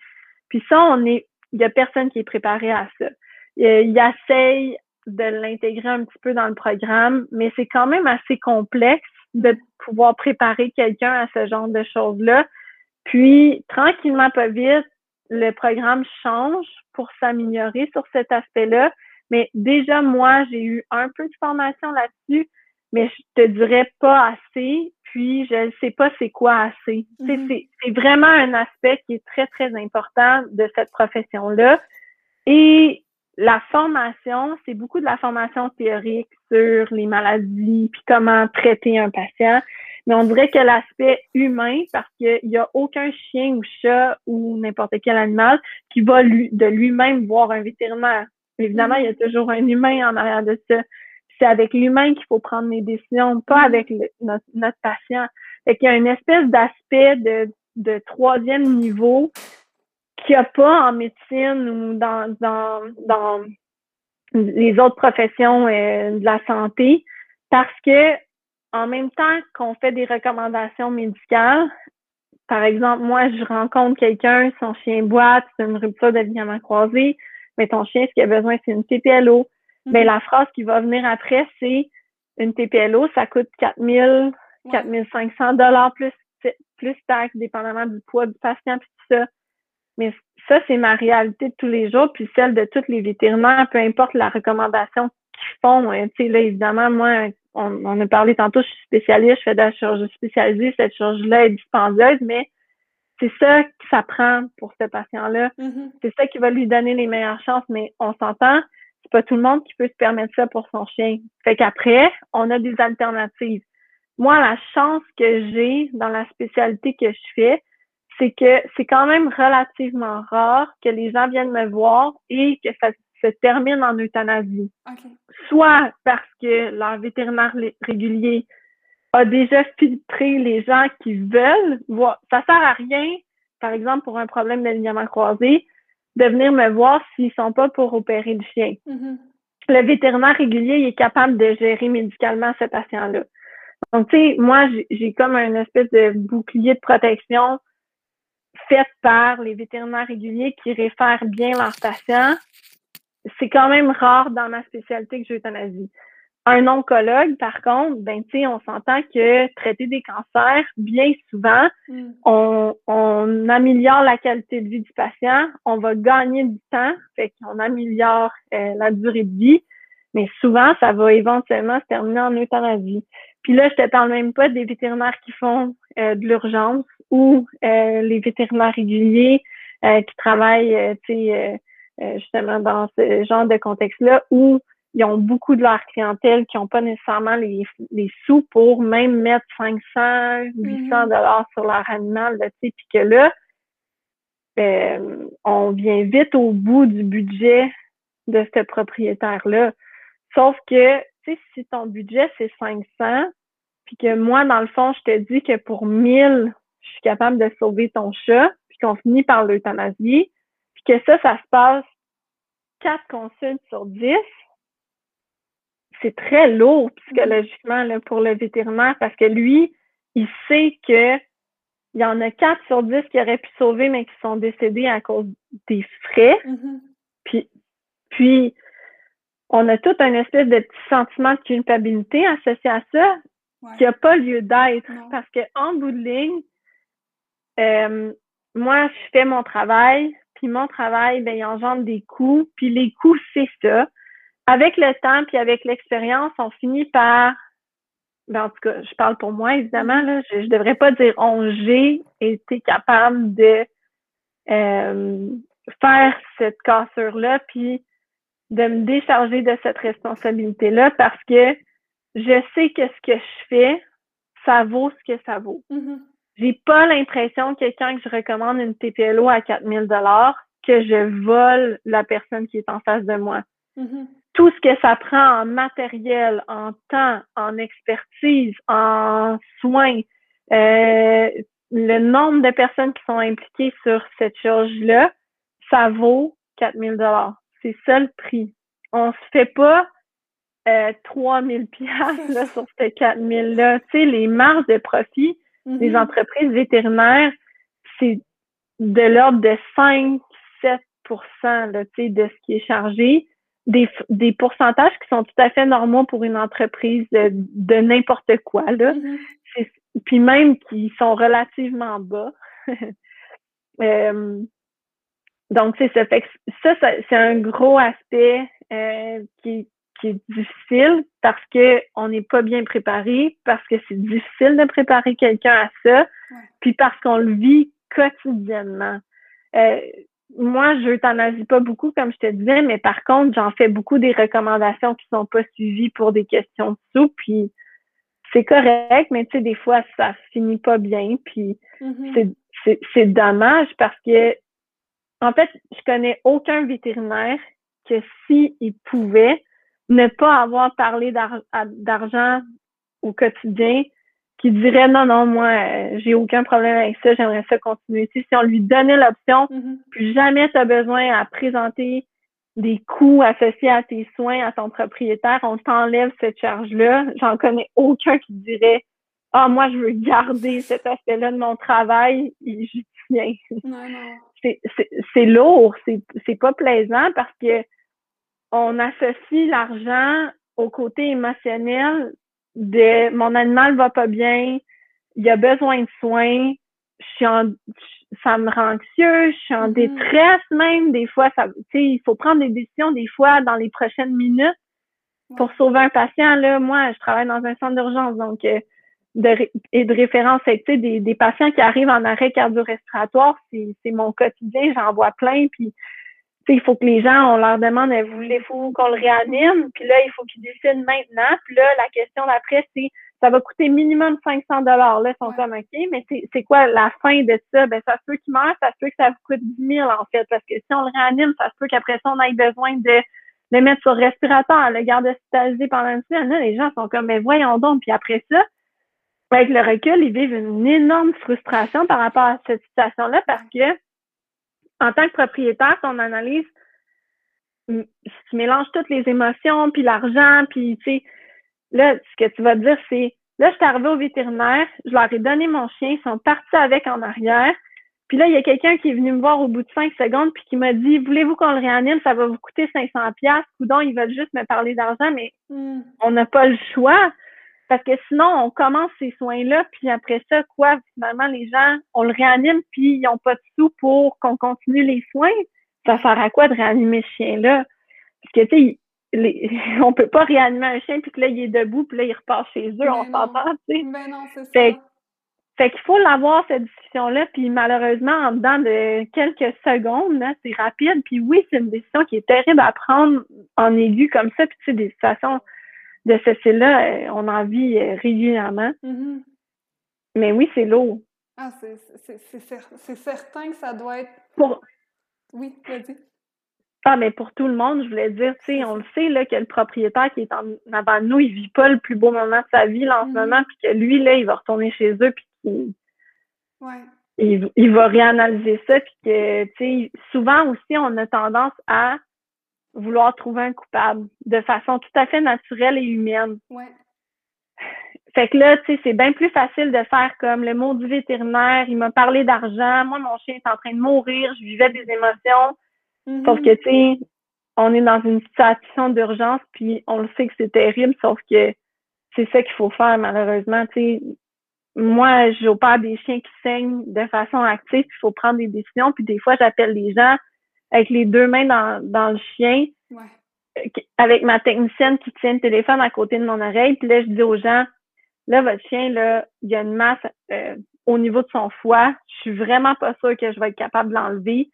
Puis ça, il y a personne qui est préparé à ça. Il essaye de l'intégrer un petit peu dans le programme, mais c'est quand même assez complexe de pouvoir préparer quelqu'un à ce genre de choses-là. Puis, tranquillement, pas vite, le programme change pour s'améliorer sur cet aspect-là. Mais déjà, moi, j'ai eu un peu de formation là-dessus, mais je te dirais pas assez, puis je ne sais pas c'est quoi assez. Mm-hmm. C'est vraiment un aspect qui est très, très important de cette profession-là. Et la formation, c'est beaucoup de la formation théorique sur les maladies, puis comment traiter un patient. Mais on dirait que l'aspect humain, parce qu'il n'y a aucun chien ou chat ou n'importe quel animal qui va de lui-même voir un vétérinaire. Évidemment, il y a toujours un humain en arrière de ça. C'est avec l'humain qu'il faut prendre les décisions, pas avec notre patient. Fait qu'il y a une espèce d'aspect de troisième niveau qu'il n'y a pas en médecine ou dans les autres professions de la santé, parce que en même temps qu'on fait des recommandations médicales, par exemple, moi, je rencontre quelqu'un, son chien boite, c'est une rupture de ligament croisé, mais ton chien, ce qu'il a besoin, c'est une TPLO. Bien, la phrase qui va venir après, c'est une TPLO, ça coûte 4 500 $ plus taxes, dépendamment du poids du patient, puis tout ça. Mais ça, c'est ma réalité de tous les jours, puis celle de tous les vétérinaires, peu importe la recommandation qu'ils font. Hein. Tu sais, là, évidemment, moi, on a parlé tantôt, je suis spécialiste, je fais de la chirurgie spécialisée, cette chirurgie-là est dispendieuse, mais c'est ça que ça prend pour ce patient-là. Mm-hmm. C'est ça qui va lui donner les meilleures chances, mais on s'entend, c'est pas tout le monde qui peut se permettre ça pour son chien. Fait qu'après, on a des alternatives. Moi, la chance que j'ai dans la spécialité que je fais, c'est que c'est quand même relativement rare que les gens viennent me voir et que ça se termine en euthanasie. Okay. Soit parce que leur vétérinaire régulier a déjà filtré les gens qui veulent voir. Ça sert à rien, par exemple, pour un problème de ligament croisé, de venir me voir s'ils sont pas pour opérer le chien. Mm-hmm. Le vétérinaire régulier, il est capable de gérer médicalement ce patient-là. Donc, tu sais, moi, j'ai comme une espèce de bouclier de protection faite par les vétérinaires réguliers qui réfèrent bien leurs patients. C'est quand même rare dans ma spécialité que j'ai euthanasie. Un oncologue, par contre, ben tu sais, on s'entend que traiter des cancers, bien souvent, on améliore la qualité de vie du patient, on va gagner du temps, fait qu'on améliore la durée de vie, mais souvent, ça va éventuellement se terminer en euthanasie. Puis là, je te parle même pas des vétérinaires qui font de l'urgence ou les vétérinaires réguliers qui travaillent, tu sais, justement dans ce genre de contexte-là où ils ont beaucoup de leur clientèle qui n'ont pas nécessairement les sous pour même mettre 500, 800 $ sur leur animal, là, tu sais, puis que là, on vient vite au bout du budget de ce propriétaire-là. Sauf que, tu sais, si ton budget, c'est 500, puis que moi, dans le fond, je te dis que pour 1000, je suis capable de sauver ton chat, puis qu'on finit par l'euthanasie, puis que ça se passe 4 consultes sur 10, c'est très lourd psychologiquement là, pour le vétérinaire, parce que lui, il sait que il y en a 4 sur 10 qui auraient pu sauver, mais qui sont décédés à cause des frais. Mm-hmm. Puis, on a tout un espèce de petit sentiment de culpabilité associé à ça, ouais, qui n'a pas lieu d'être. Non. Parce que en bout de ligne, moi, je fais mon travail, puis mon travail, ben, il engendre des coûts, puis les coûts, c'est ça. Avec le temps, puis avec l'expérience, on finit par... Ben, en tout cas, je parle pour moi, évidemment, là. Je ne devrais pas dire « on, j'ai été capable de faire cette cassure-là, puis de me décharger de cette responsabilité-là, parce que je sais que ce que je fais, ça vaut ce que ça vaut. Mm-hmm. J'ai pas l'impression que quand je recommande une TPLO à 4 000 $, que je vole la personne qui est en face de moi. Mm-hmm. Tout ce que ça prend en matériel, en temps, en expertise, en soins, le nombre de personnes qui sont impliquées sur cette charge-là, ça vaut 4 000 $. C'est ça le prix. On se fait pas 3 000 $ là, sur ces 4 000 $. Tu sais, les marges de profit mm-hmm. des entreprises vétérinaires, c'est de l'ordre de 5-7% là, tu sais, de ce qui est chargé. Des pourcentages qui sont tout à fait normaux pour une entreprise de n'importe quoi, là. Mm-hmm. Puis même qui sont relativement bas. Donc, c'est ça. Fait que ça, c'est un gros aspect qui est difficile parce que on n'est pas bien préparé, parce que c'est difficile de préparer quelqu'un à ça, ouais, puis parce qu'on le vit quotidiennement. Moi, je n'euthanasie pas beaucoup, comme je te disais, mais par contre, j'en fais beaucoup des recommandations qui sont pas suivies pour des questions de sous, puis c'est correct, mais tu sais, des fois, ça finit pas bien, puis mm-hmm. c'est dommage parce que, en fait, je connais aucun vétérinaire que s'il pouvait ne pas avoir parlé d'argent au quotidien, qui dirait « Non, moi, j'ai aucun problème avec ça, j'aimerais ça continuer ici. » Si on lui donnait l'option, mm-hmm. plus jamais tu as besoin à présenter des coûts associés à tes soins, à ton propriétaire, on t'enlève cette charge-là. J'en connais aucun qui dirait « Ah, moi, je veux garder cet aspect-là de mon travail et j'y tiens. » C'est lourd, c'est pas plaisant parce que on associe l'argent au côté émotionnel de mon animal va pas bien, il a besoin de soins, ça me rend anxieux, je suis en détresse même, des fois, tu sais, il faut prendre des décisions des fois dans les prochaines minutes pour sauver un patient. Là, moi, je travaille dans un centre d'urgence, donc de référence, tu sais, des patients qui arrivent en arrêt cardio-respiratoire, c'est mon quotidien, j'en vois plein, puis il faut que les gens, on leur demande, voulez-vous qu'on le réanime? Puis là, il faut qu'ils décident maintenant. Puis là, la question d'après, c'est, ça va coûter minimum 500 $. Là, ils sont ouais. comme, OK, mais c'est quoi la fin de ça? Ben, ça se peut qu'ils meurent, ça se peut que ça vous coûte 10 000, en fait. Parce que si on le réanime, ça se peut qu'après ça, on ait besoin de le mettre sur respirateur, le garder hospitalisé pendant une semaine. Là, les gens sont comme, mais voyons donc. Puis après ça, avec le recul, ils vivent une énorme frustration par rapport à cette situation-là parce que, en tant que propriétaire, ton analyse, tu mélanges toutes les émotions, puis l'argent, puis tu sais, là, ce que tu vas te dire, c'est, là, je suis arrivée au vétérinaire, je leur ai donné mon chien, ils sont partis avec en arrière, puis là, il y a quelqu'un qui est venu me voir au bout de 5 secondes, puis qui m'a dit, voulez-vous qu'on le réanime, ça va vous coûter 500 $, coudonc, ils veulent juste me parler d'argent, mais on n'a pas le choix, parce que sinon, on commence ces soins-là, puis après ça, quoi, finalement, les gens, on le réanime, puis ils n'ont pas de sous pour qu'on continue les soins. Ça sert à quoi de réanimer ce chien-là? Parce que, tu sais, on peut pas réanimer un chien, puis que là, il est debout, puis là, il repart chez eux, mais on s'entend, tu sais. Mais non, c'est ça. Fait qu'il faut l'avoir, cette discussion-là, puis malheureusement, en dedans de quelques secondes, là, c'est rapide, puis oui, c'est une décision qui est terrible à prendre en aigu comme ça, puis tu sais, des situations de ce style-là, on en vit régulièrement. Mm-hmm. Mais oui, c'est lourd. Ah, c'est certain que ça doit être... Oui, vas-y. Ah, mais pour tout le monde, je voulais dire, tu sais, on le sait, là, que le propriétaire qui est en avant de nous, il vit pas le plus beau moment de sa vie, là, en ce moment, puis que lui, là, il va retourner chez eux, puis qu'il... Ouais. Il va réanalyser ça, puis que, tu sais, souvent aussi, on a tendance à vouloir trouver un coupable de façon tout à fait naturelle et humaine. Ouais. Fait que là, tu sais, c'est bien plus facile de faire comme le mot du vétérinaire, il m'a parlé d'argent, moi, mon chien est en train de mourir, je vivais des émotions. Mm-hmm. Sauf que, tu sais, on est dans une situation d'urgence, puis on le sait que c'est terrible, sauf que c'est ça qu'il faut faire, malheureusement, tu sais. Moi, j'opère des chiens qui saignent de façon active, il faut prendre des décisions, puis des fois, j'appelle les gens avec les deux mains dans le chien, ouais. Avec ma technicienne qui tient le téléphone à côté de mon oreille, puis là, je dis aux gens, là, votre chien, là, il y a une masse au niveau de son foie, je suis vraiment pas sûre que je vais être capable de l'enlever.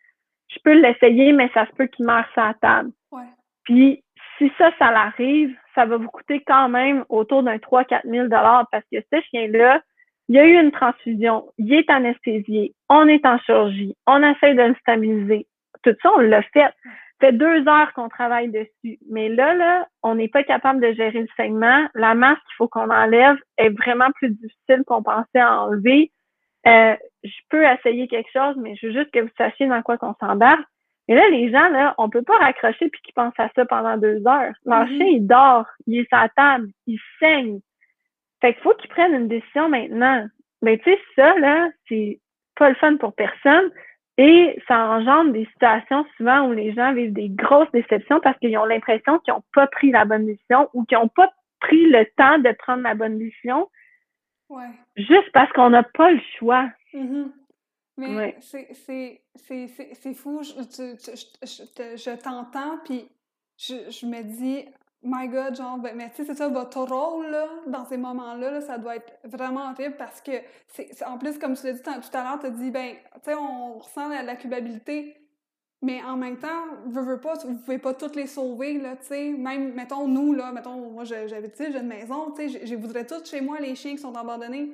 Je peux l'essayer, mais ça se peut qu'il meure sur la table. Ouais. Puis, si ça l'arrive, ça va vous coûter quand même autour d'un 3 000 à 4 000 $ parce que ce chien-là, il y a eu une transfusion, il est anesthésié, on est en chirurgie, on essaie de le stabiliser. Tout ça, on l'a fait. Ça fait 2 heures qu'on travaille dessus. Mais là, on n'est pas capable de gérer le saignement. La masse qu'il faut qu'on enlève est vraiment plus difficile qu'on pensait à enlever. Je peux essayer quelque chose, mais je veux juste que vous sachiez dans quoi qu'on s'embarque. Et là, les gens, là, on peut pas raccrocher puis qu'ils pensent à ça pendant 2 heures. Leur chien, il dort, il est sur la table, il saigne. Fait qu'il faut qu'ils prennent une décision maintenant. Mais tu sais, ça, là, c'est pas le fun pour personne. Et ça engendre des situations souvent où les gens vivent des grosses déceptions parce qu'ils ont l'impression qu'ils n'ont pas pris la bonne décision ou qu'ils n'ont pas pris le temps de prendre la bonne décision. Ouais. Juste parce qu'on n'a pas le choix. Mm-hmm. Mais ouais. C'est fou. Je t'entends, puis je me dis... My God, genre, ben, mais tu sais, c'est ça, votre rôle, là, dans ces moments-là, là, ça doit être vraiment horrible parce que, c'est, en plus, comme tu l'as dit tout à l'heure, tu as dit, ben, tu sais, on ressent la culpabilité, mais en même temps, vous ne pouvez pas toutes les sauver, là, tu sais, même, mettons, nous, là, mettons, moi, j'ai une maison, tu sais, je voudrais toutes chez moi, les chiens qui sont abandonnés,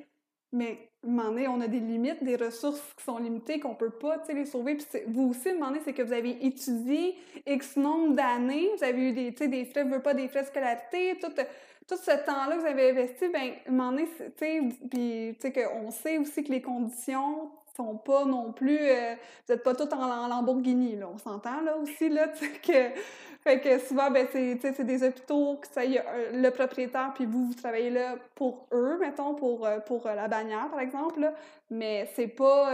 mais, à un moment donné, on a des limites, des ressources qui sont limitées, qu'on peut pas, tu sais, les sauver. Puis vous aussi, à un moment donné, c'est que vous avez étudié X nombre d'années, vous avez eu des frais, des frais de scolarité, tout ce temps-là que vous avez investi, bien, à un moment donné, tu sais, puis, tu sais, qu'on sait aussi que les conditions sont pas non plus... vous êtes pas tous en Lamborghini, là, on s'entend, là, aussi, là, tu sais, que... Fait que souvent, ben, c'est des hôpitaux, ça, y a le propriétaire, puis vous travaillez là pour eux, mettons, pour la bannière, par exemple, là. Mais c'est pas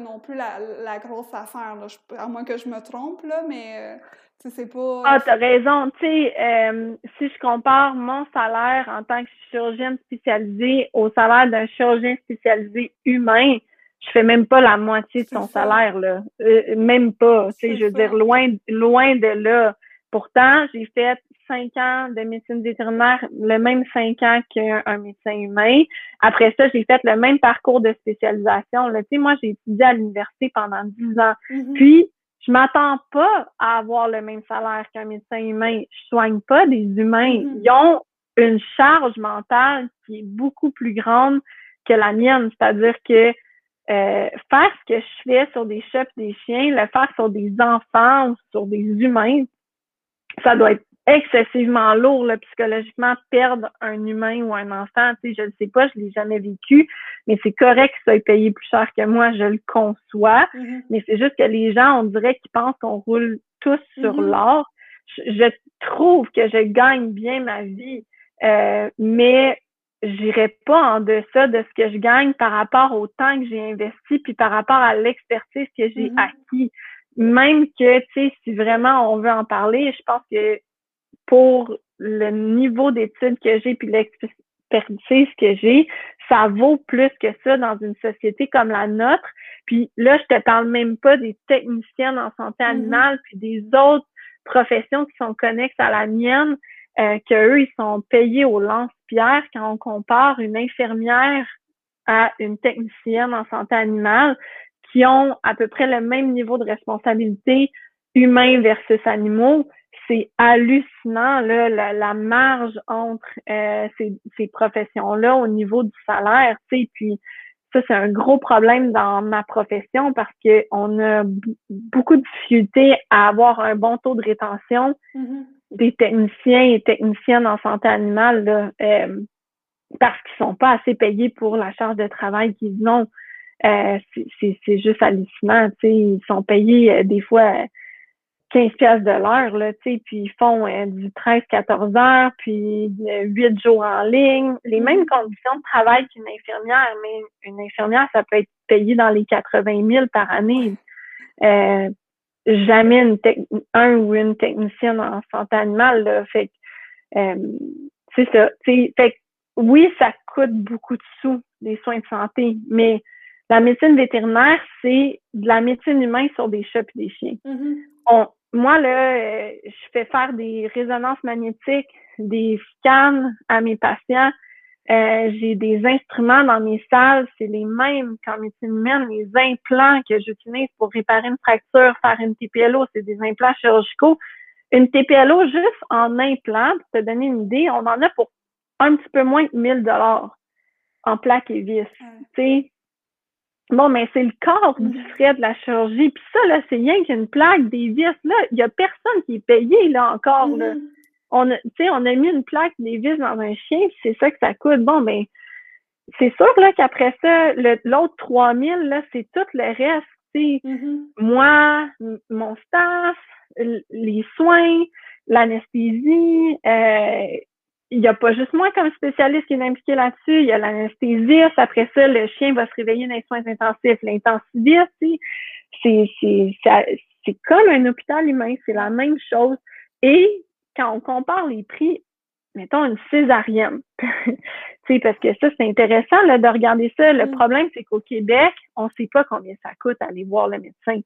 non plus la grosse affaire, là. À moins que je me trompe, là, mais c'est pas... Ah, t'as raison. Tu sais, si je compare mon salaire en tant que chirurgienne spécialisée au salaire d'un chirurgien spécialisé humain, je fais même pas la moitié de son salaire, là. Même pas. Tu sais, je veux dire, loin de là. Pourtant, j'ai fait 5 ans de médecine vétérinaire, le même 5 ans qu'un médecin humain. Après ça, j'ai fait le même parcours de spécialisation, là. Tu sais, moi, j'ai étudié à l'université pendant 10 ans. Mm-hmm. Puis, je m'attends pas à avoir le même salaire qu'un médecin humain. Je soigne pas des humains. Mm-hmm. Ils ont une charge mentale qui est beaucoup plus grande que la mienne. C'est-à-dire que faire ce que je fais sur des chats et des chiens, le faire sur des enfants ou sur des humains, ça doit être excessivement lourd, là, psychologiquement, perdre un humain ou un enfant. Tu sais, je ne sais pas, je ne l'ai jamais vécu, mais c'est correct que ça ait payé plus cher que moi, je le conçois. Mm-hmm. Mais c'est juste que les gens, on dirait qu'ils pensent qu'on roule tous sur l'or. Je trouve que je gagne bien ma vie, mais j'irai pas en deçà de ce que je gagne par rapport au temps que j'ai investi puis par rapport à l'expertise que j'ai acquis. Même que, tu sais, si vraiment on veut en parler, je pense que pour le niveau d'études que j'ai puis l'expertise que j'ai, ça vaut plus que ça dans une société comme la nôtre. Puis là, je te parle même pas des techniciennes en santé animale puis des autres professions qui sont connexes à la mienne, qu'eux, ils sont payés au lance-pierre quand on compare une infirmière à une technicienne en santé animale qui ont à peu près le même niveau de responsabilité humain versus animaux. C'est hallucinant, là, la marge entre ces professions-là au niveau du salaire, tu sais, puis Ça, c'est un gros problème dans ma profession parce que on a beaucoup de difficultés à avoir un bon taux de rétention des techniciens et techniciennes en santé animale là, parce qu'ils sont pas assez payés pour la charge de travail qu'ils ont. C'est juste hallucinant, tu sais, ils sont payés des fois 15 piastres de l'heure, là, tu sais, puis ils font du 13-14 heures, puis 8 jours en ligne, les mêmes conditions de travail qu'une infirmière, mais une infirmière, ça peut être payé dans les 80 000 par année. Jamais une technicienne en santé animale, là, fait que, c'est ça, tu sais, fait que, oui, ça coûte beaucoup de sous, les soins de santé, mais la médecine vétérinaire, c'est de la médecine humaine sur des chats et des chiens. Mm-hmm. Moi, là, je fais faire des résonances magnétiques, des scans à mes patients. J'ai des instruments dans mes salles. C'est les mêmes qu'en médecine humaine. Les implants que j'utilise pour réparer une fracture, faire une TPLO, c'est des implants chirurgicaux. Une TPLO juste en implant, pour te donner une idée, on en a pour un petit peu moins que 1 000 $ en plaques et vis. Mm. Tu sais, bon, mais c'est le corps du frais de la chirurgie. Puis ça, là, c'est rien qu'une plaque, des vis. Là, il y a personne qui est payé, là, encore, là. On a mis une plaque, des vis dans un chien, puis c'est ça que ça coûte. Bon, ben, c'est sûr, là, qu'après ça, l'autre 3 000, là, c'est tout le reste, tu sais. Mm-hmm. Moi, mon staff, les soins, l'anesthésie, il n'y a pas juste moi comme spécialiste qui est impliqué là-dessus. Il y a l'anesthésiste. Après ça, le chien va se réveiller dans les soins intensifs. L'intensiviste, c'est comme un hôpital humain. C'est la même chose. Et quand on compare les prix, mettons une césarienne. Parce que ça, c'est intéressant là, de regarder ça. Le problème, c'est qu'au Québec, on ne sait pas combien ça coûte aller voir le médecin.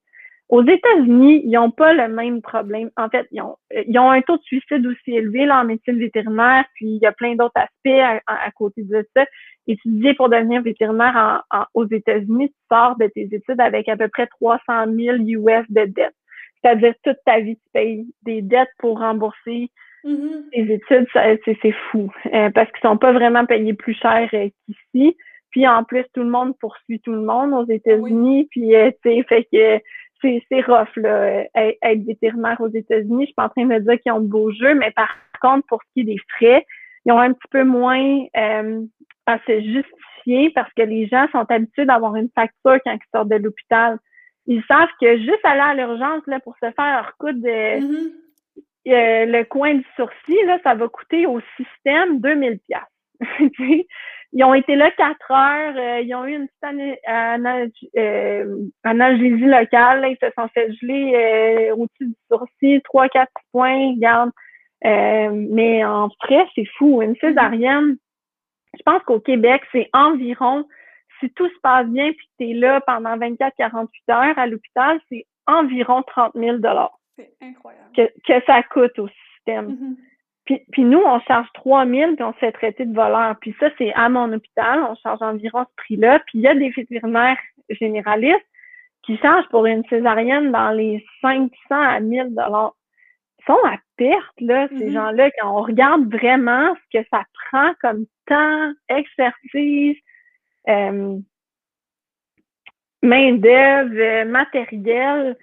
Aux États-Unis, ils n'ont pas le même problème. En fait, ils ont un taux de suicide aussi élevé là, en médecine vétérinaire, puis il y a plein d'autres aspects à côté de ça. Étudier pour devenir vétérinaire aux États-Unis, tu sors de tes études avec à peu près 300 000 US de dettes. C'est-à-dire, toute ta vie, tu payes des dettes pour rembourser tes études. C'est fou, parce qu'ils sont pas vraiment payés plus cher qu'ici. Puis, en plus, tout le monde poursuit tout le monde aux États-Unis, puis, tu sais, fait que... C'est rough, là, être vétérinaire aux États-Unis. Je suis pas en train de me dire qu'ils ont de beaux jeux, mais par contre, pour ce qui est des frais, ils ont un petit peu moins à se justifier parce que les gens sont habitués d'avoir une facture quand ils sortent de l'hôpital. Ils savent que juste aller à l'urgence là pour se faire leur coup de le coin du sourcil, là, ça va coûter au système 2000 $. Ils ont été là 4 heures, ils ont eu une petite analgésie locale, là, ils se sont fait geler au-dessus du sourcil, 3-4 points, regarde. Mais en frais, c'est fou. Une césarienne, je pense qu'au Québec, c'est environ, si tout se passe bien puis que tu es là pendant 24-48 heures à l'hôpital, c'est environ 30 000 $ C'est incroyable. Que ça coûte au système. Mm-hmm. Puis nous, on charge 3 000 $ puis on se fait traiter de voleur. Puis ça, c'est à mon hôpital, on charge environ ce prix-là. Puis il y a des vétérinaires généralistes qui chargent pour une césarienne dans les 500 à 1 000 $. Ils sont à perte, là, ces gens-là, quand on regarde vraiment ce que ça prend comme temps, expertise, main-d'œuvre, matériel,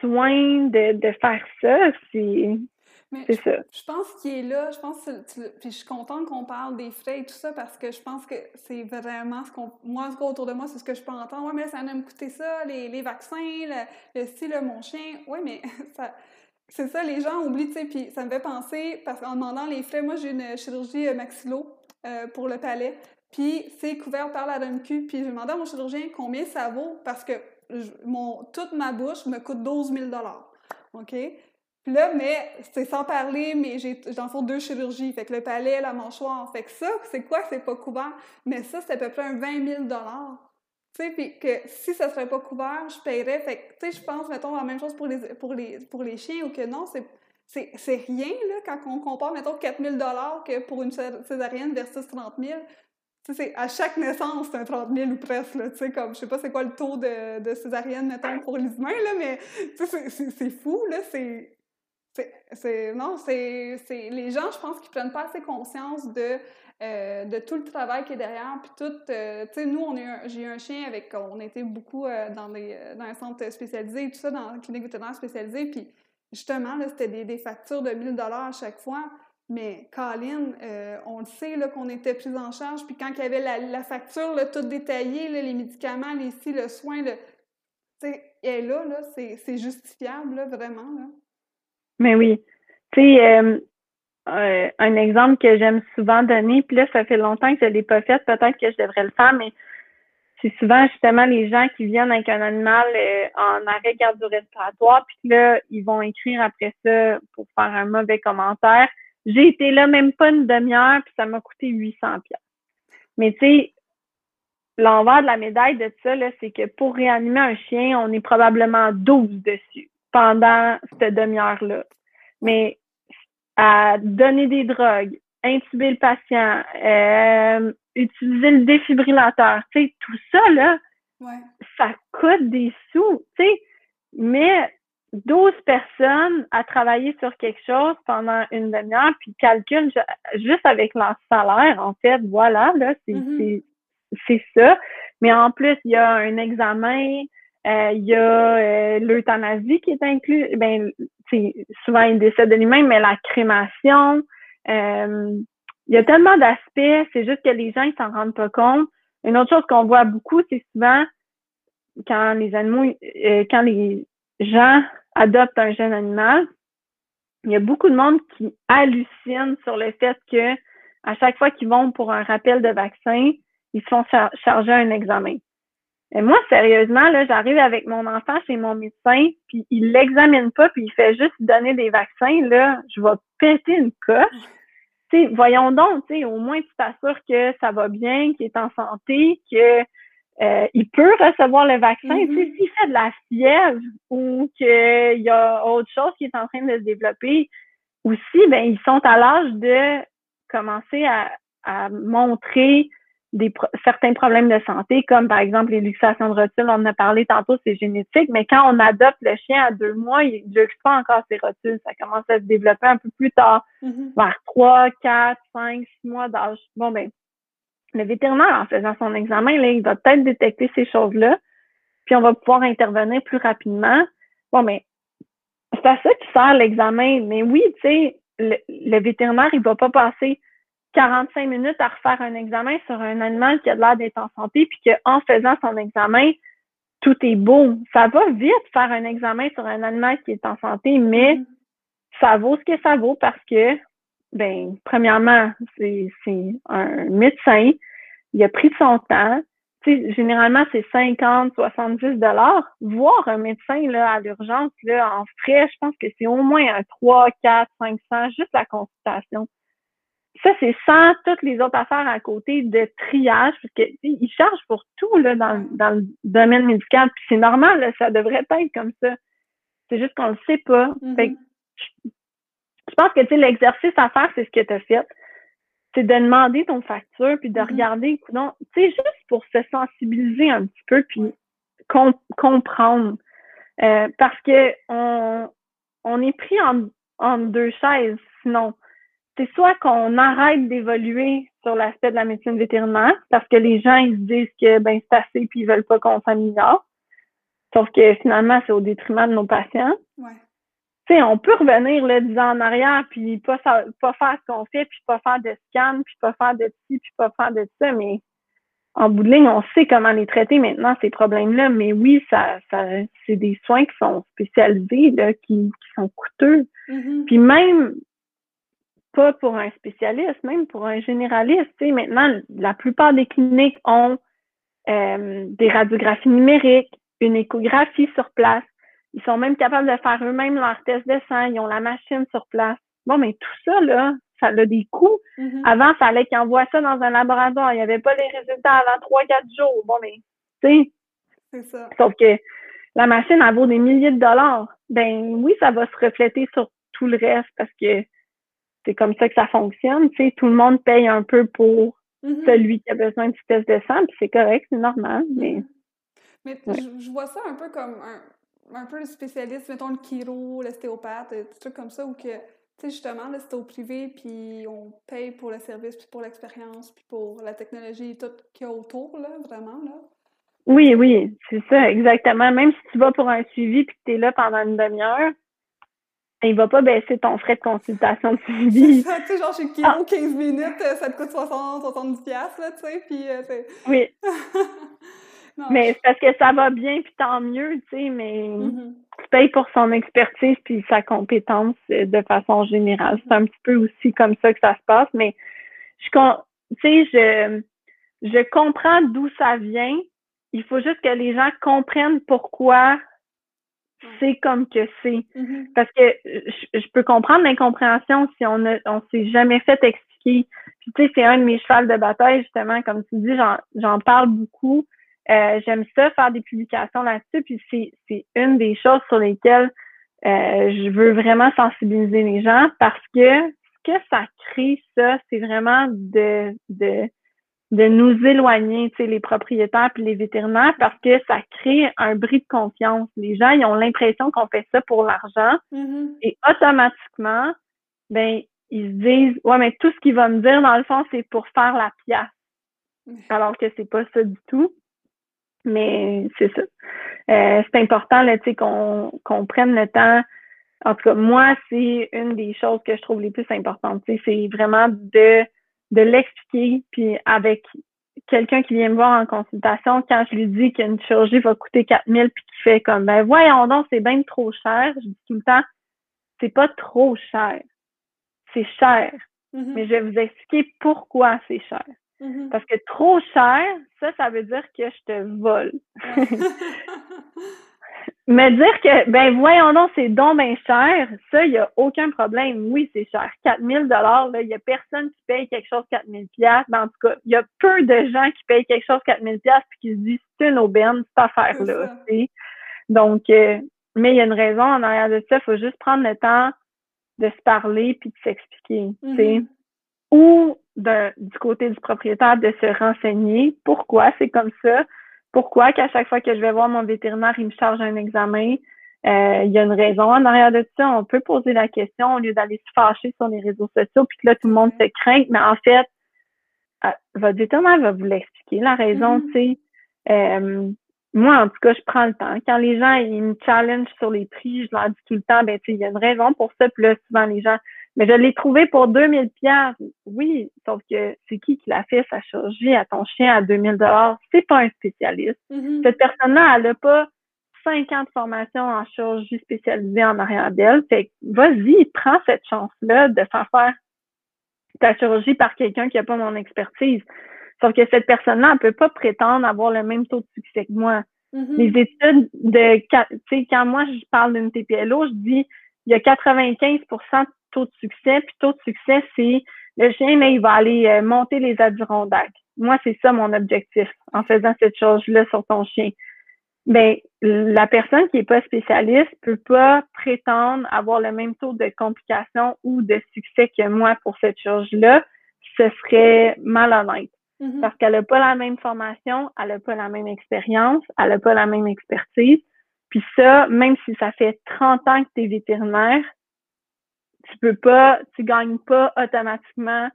soins de faire ça, c'est... Mais je pense qu'il est là, puis je suis contente qu'on parle des frais et tout ça parce que je pense que c'est vraiment ce qu'on... Moi, en tout cas, autour de moi, c'est ce que je peux entendre. « Ouais, mais ça va me coûter ça, les vaccins, le style, mon chien. » Ouais, mais ça... C'est ça, les gens oublient, tu sais, puis ça me fait penser, parce qu'en demandant les frais, moi, j'ai une chirurgie maxillo pour le palais, puis c'est couvert par la RMQ, puis je demandais à mon chirurgien combien ça vaut parce que toute ma bouche me coûte 12 000 $. OK? Là, mais c'est sans parler, mais j'en fais 2 chirurgies. Fait que le palais, la mâchoire, fait que ça, c'est quoi? C'est pas couvert. Mais ça, c'est à peu près un 20 000 $. Tu sais, puis que si ça serait pas couvert, je paierais. Fait que, tu sais, je pense, mettons, la même chose pour les chiens ou que non, c'est rien, là, quand on compare, mettons, 4 000 $ que pour une césarienne versus 30 000. Tu sais, à chaque naissance, c'est un 30 000 ou presque, là, tu sais, comme, je sais pas c'est quoi le taux de césarienne, mettons, pour les humains, là, mais, tu sais, c'est fou, là, c'est les gens, je pense, qui prennent pas assez conscience de de tout le travail qui est derrière, puis tout, tu sais, nous, j'ai eu un chien avec, on était beaucoup dans un centre spécialisé, tout ça, dans une clinique vétérinaire spécialisée, puis justement, là, c'était des factures de 1000$ à chaque fois, mais Colin, on le sait, là, qu'on était plus en charge, puis quand il y avait la facture, là, toute détaillée, là, les médicaments, les ci, le soin, tu sais, et là, c'est justifiable, là, vraiment, là. Mais oui, tu sais, un exemple que j'aime souvent donner, puis là, ça fait longtemps que je ne l'ai pas fait, peut-être que je devrais le faire, mais c'est souvent justement les gens qui viennent avec un animal en arrêt cardio-respiratoire, puis là, ils vont écrire après ça pour faire un mauvais commentaire. J'ai été là même pas une demi-heure, puis ça m'a coûté 800$. Mais tu sais, l'envers de la médaille de ça, là, c'est que pour réanimer un chien, on est probablement 12 dessus pendant cette demi-heure-là. Mais à donner des drogues, intuber le patient, utiliser le défibrillateur, tu sais, tout ça, là, ouais, ça coûte des sous, tu sais. Mais 12 personnes à travailler sur quelque chose pendant une demi-heure, puis calcule juste avec leur salaire, en fait, voilà, là, c'est ça. Mais en plus, il y a un examen, il y a l'euthanasie qui est inclus, ben, c'est souvent il décède de lui-même, mais la crémation, il y a tellement d'aspects, c'est juste que les gens, ils s'en rendent pas compte. Une autre chose qu'on voit beaucoup, c'est souvent quand quand les gens adoptent un jeune animal, il y a beaucoup de monde qui hallucine sur le fait que à chaque fois qu'ils vont pour un rappel de vaccin, ils se font charger un examen. Et moi, sérieusement, là, j'arrive avec mon enfant chez mon médecin, puis il l'examine pas, puis il fait juste donner des vaccins, là, je vais péter une coche. T'sais, voyons donc, t'sais, au moins tu t'assures que ça va bien, qu'il est en santé, que il peut recevoir le vaccin. Mm-hmm. S'il fait de la fièvre ou qu'il y a autre chose qui est en train de se développer aussi, ben ils sont à l'âge de commencer à montrer certains problèmes de santé, comme par exemple les luxations de rotules, on en a parlé tantôt, c'est génétique, mais quand on adopte le chien à 2 mois, il ne luxe pas encore ses rotules, ça commence à se développer un peu plus tard, vers 3, 4, 5, 6 mois d'âge. Bon, ben, le vétérinaire, en faisant son examen, là, il va peut-être détecter ces choses-là, puis on va pouvoir intervenir plus rapidement. Bon, ben, c'est à ça qu'il sert l'examen, mais oui, tu sais, le vétérinaire, il ne va pas passer 45 minutes à refaire un examen sur un animal qui a l'air d'être en santé, puis qu'en faisant son examen, tout est beau. Ça va vite faire un examen sur un animal qui est en santé, mais ça vaut ce que ça vaut parce que, ben, premièrement, c'est un médecin, il a pris de son temps. Tu sais, généralement, c'est 50, 70$. Voir un médecin là, à l'urgence, là, en frais, je pense que c'est au moins un 3, 4, 500, juste la consultation. Ça, c'est sans toutes les autres affaires à côté de triage, parce que ils chargent pour tout là, dans le domaine médical. Puis c'est normal, là, ça devrait être comme ça. C'est juste qu'on le sait pas. Fait que, je pense que l'exercice à faire, c'est ce que tu as fait. C'est de demander ton facture, puis de regarder, coudonc, juste pour se sensibiliser un petit peu, puis comprendre. Parce que on est pris en 2 chaises, sinon. C'est soit qu'on arrête d'évoluer sur l'aspect de la médecine vétérinaire parce que les gens, ils se disent que ben c'est assez puis ils veulent pas qu'on s'améliore. Sauf que finalement, c'est au détriment de nos patients. Ouais. Tu sais, on peut revenir là 10 ans en arrière puis pas faire ce qu'on fait, puis pas faire de scan, puis pas faire de ci, puis pas faire de ça, mais en bout de ligne, on sait comment les traiter maintenant, ces problèmes-là. Mais oui, ça c'est des soins qui sont spécialisés, là, qui sont coûteux. Puis même pas pour un spécialiste, même pour un généraliste. Tu sais, maintenant, la plupart des cliniques ont des radiographies numériques, une échographie sur place. Ils sont même capables de faire eux-mêmes leurs tests de sang. Ils ont la machine sur place. Bon, mais tout ça, là, ça a des coûts. Avant, il fallait qu'ils envoient ça dans un laboratoire. Il n'y avait pas les résultats avant 3-4 jours. Bon, mais, tu sais, c'est ça. Sauf que la machine, elle vaut des milliers de dollars. Ben oui, ça va se refléter sur tout le reste parce que c'est comme ça que ça fonctionne, tu sais, tout le monde paye un peu pour celui qui a besoin du test de sang, puis c'est correct, c'est normal, mais ouais. Je vois ça un peu comme un peu le spécialiste, mettons le chiro, l'ostéopathe, des trucs comme ça, où que Tu sais, justement, là, c'est au privé, puis on paye pour le service, puis pour l'expérience, puis pour la technologie et tout qu'il y a autour, là, vraiment, là. Oui, oui, c'est ça, exactement. Même si tu vas pour un suivi puis que tu es là pendant une demi-heure, il va pas baisser ton frais de consultation de suivi. Tu sais, genre, chez Kiro, 15 minutes, ça te coûte 60-70$, là, tu sais, puis c'est... Oui. Non. Mais c'est parce que ça va bien, puis tant mieux, tu sais, mais tu payes pour son expertise puis sa compétence de façon générale. C'est un petit peu aussi comme ça que ça se passe, mais je comprends d'où ça vient. Il faut juste que les gens comprennent pourquoi c'est comme que c'est. Parce que je peux comprendre l'incompréhension si on s'est jamais fait expliquer. Puis tu sais, c'est un de mes chevals de bataille, justement, comme tu dis, j'en parle beaucoup. J'aime ça faire des publications là-dessus, puis c'est une des choses sur lesquelles je veux vraiment sensibiliser les gens, parce que ce que ça crée, ça, c'est vraiment de nous éloigner, tu sais, les propriétaires puis les vétérinaires, parce que ça crée un bris de confiance. Les gens, ils ont l'impression qu'on fait ça pour l'argent, et automatiquement, ben, ils se disent « Ouais, mais tout ce qu'il va me dire, dans le fond, c'est pour faire la pièce. » Alors que c'est pas ça du tout. Mais c'est ça. C'est important, là, tu sais, qu'on prenne le temps. En tout cas, moi, c'est une des choses que je trouve les plus importantes. Tu sais, c'est vraiment de l'expliquer. Puis avec quelqu'un qui vient me voir en consultation, quand je lui dis qu'une chirurgie va coûter 4 000 puis qu'il fait comme, ben voyons donc, c'est bien trop cher. Je dis tout le temps, c'est pas trop cher. C'est cher. Mais je vais vous expliquer pourquoi c'est cher. Parce que trop cher, ça veut dire que je te vole. Me dire que, ben voyons donc, c'est donc bien cher, ça, il n'y a aucun problème. Oui, c'est cher. 4 000 $, il n'y a personne qui paye quelque chose 4 000 $. Ben, en tout cas, il y a peu de gens qui payent quelque chose 4 000 $ puis qui se disent, c'est une aubaine, cette affaire-là. Donc, mais il y a une raison en arrière de ça. Il faut juste prendre le temps de se parler puis de s'expliquer, tu sais. Ou du côté du propriétaire, de se renseigner pourquoi c'est comme ça, pourquoi qu'à chaque fois que je vais voir mon vétérinaire, il me charge un examen, il y a une raison en arrière de ça. On peut poser la question au lieu d'aller se fâcher sur les réseaux sociaux puis que là, tout le monde se craint, mais en fait, votre vétérinaire va vous l'expliquer, la raison, tu sais. Moi, en tout cas, je prends le temps. Quand les gens, ils me challengent sur les prix, je leur dis tout le temps, ben tu sais, il y a une raison pour ça, puis là, souvent, les gens... Mais je l'ai trouvé pour 2 000 $. Oui, sauf que c'est qui l'a fait sa chirurgie à ton chien à 2 000 $? C'est pas un spécialiste. Cette personne-là, elle n'a pas 5 ans de formation en chirurgie spécialisée en arrière d'elle. Fait que, vas-y, prends cette chance-là de faire ta chirurgie par quelqu'un qui n'a pas mon expertise. Sauf que cette personne-là, elle peut pas prétendre avoir le même taux de succès que moi. Les études tu sais, quand moi, je parle d'une TPLO, je dis, il y a 95% de taux de succès, puis taux de succès, c'est le chien, là, il va aller monter les Adirondacks. Moi, c'est ça mon objectif, en faisant cette chose-là sur ton chien. Ben, la personne qui n'est pas spécialiste peut pas prétendre avoir le même taux de complications ou de succès que moi pour cette chirurgie-là. Ce serait malhonnête. Parce qu'elle n'a pas la même formation, elle n'a pas la même expérience, elle n'a pas la même expertise. Puis ça, même si ça fait 30 ans que tu es vétérinaire, tu gagnes pas automatiquement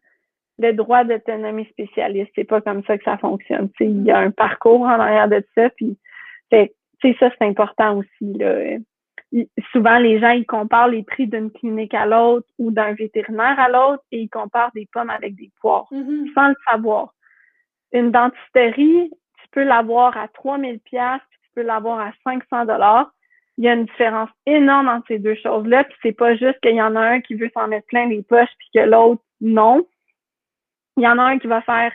le droit de te nommer spécialiste. C'est pas comme ça que ça fonctionne. Il y a un parcours en arrière de ça. Puis, ça, c'est important aussi, là. Souvent, les gens, ils comparent les prix d'une clinique à l'autre ou d'un vétérinaire à l'autre et ils comparent des pommes avec des poires, sans le savoir. Une dentisterie, tu peux l'avoir à 3 000 $, puis tu peux l'avoir à 500 $. Il y a une différence énorme entre ces deux choses-là, puis c'est pas juste qu'il y en a un qui veut s'en mettre plein les poches, puis que l'autre, non. Il y en a un qui va faire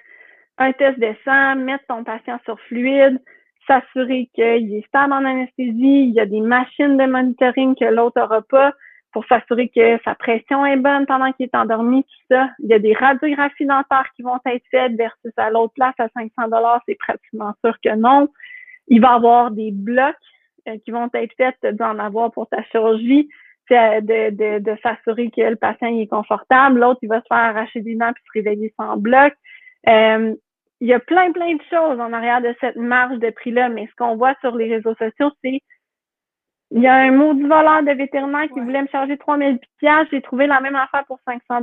un test de sang, mettre ton patient sur fluide, s'assurer qu'il est stable en anesthésie, il y a des machines de monitoring que l'autre n'aura pas pour s'assurer que sa pression est bonne pendant qu'il est endormi, tout ça. Il y a des radiographies dentaires qui vont être faites versus à l'autre place à 500 $, c'est pratiquement sûr que non. Il va avoir des blocs qui vont être faites d'en avoir pour ta chirurgie, de s'assurer que le patient il est confortable. L'autre, il va se faire arracher des dents puis se réveiller sans bloc. Il y a plein de choses en arrière de cette marge de prix-là, mais ce qu'on voit sur les réseaux sociaux, c'est Il y a un maudit voleur de vétérinaire qui voulait me charger 3000 $. J'ai trouvé la même affaire pour 500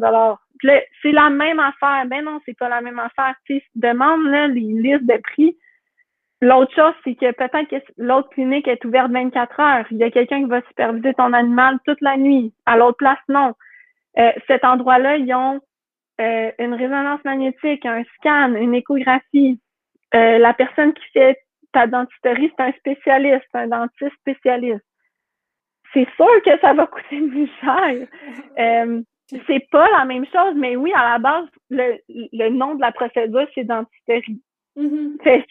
$. C'est la même affaire. Ben non, c'est pas la même affaire. Tu sais, demande là, les listes de prix. L'autre chose, c'est que peut-être que l'autre clinique est ouverte 24 heures. Il y a quelqu'un qui va superviser ton animal toute la nuit. À l'autre place, non. Cet endroit-là, ils ont une résonance magnétique, un scan, une échographie. La personne qui fait ta dentisterie, c'est un spécialiste, un dentiste spécialiste. C'est sûr que ça va coûter plus cher. C'est pas la même chose, mais oui, à la base, le nom de la procédure, c'est dentisterie. Mm-hmm.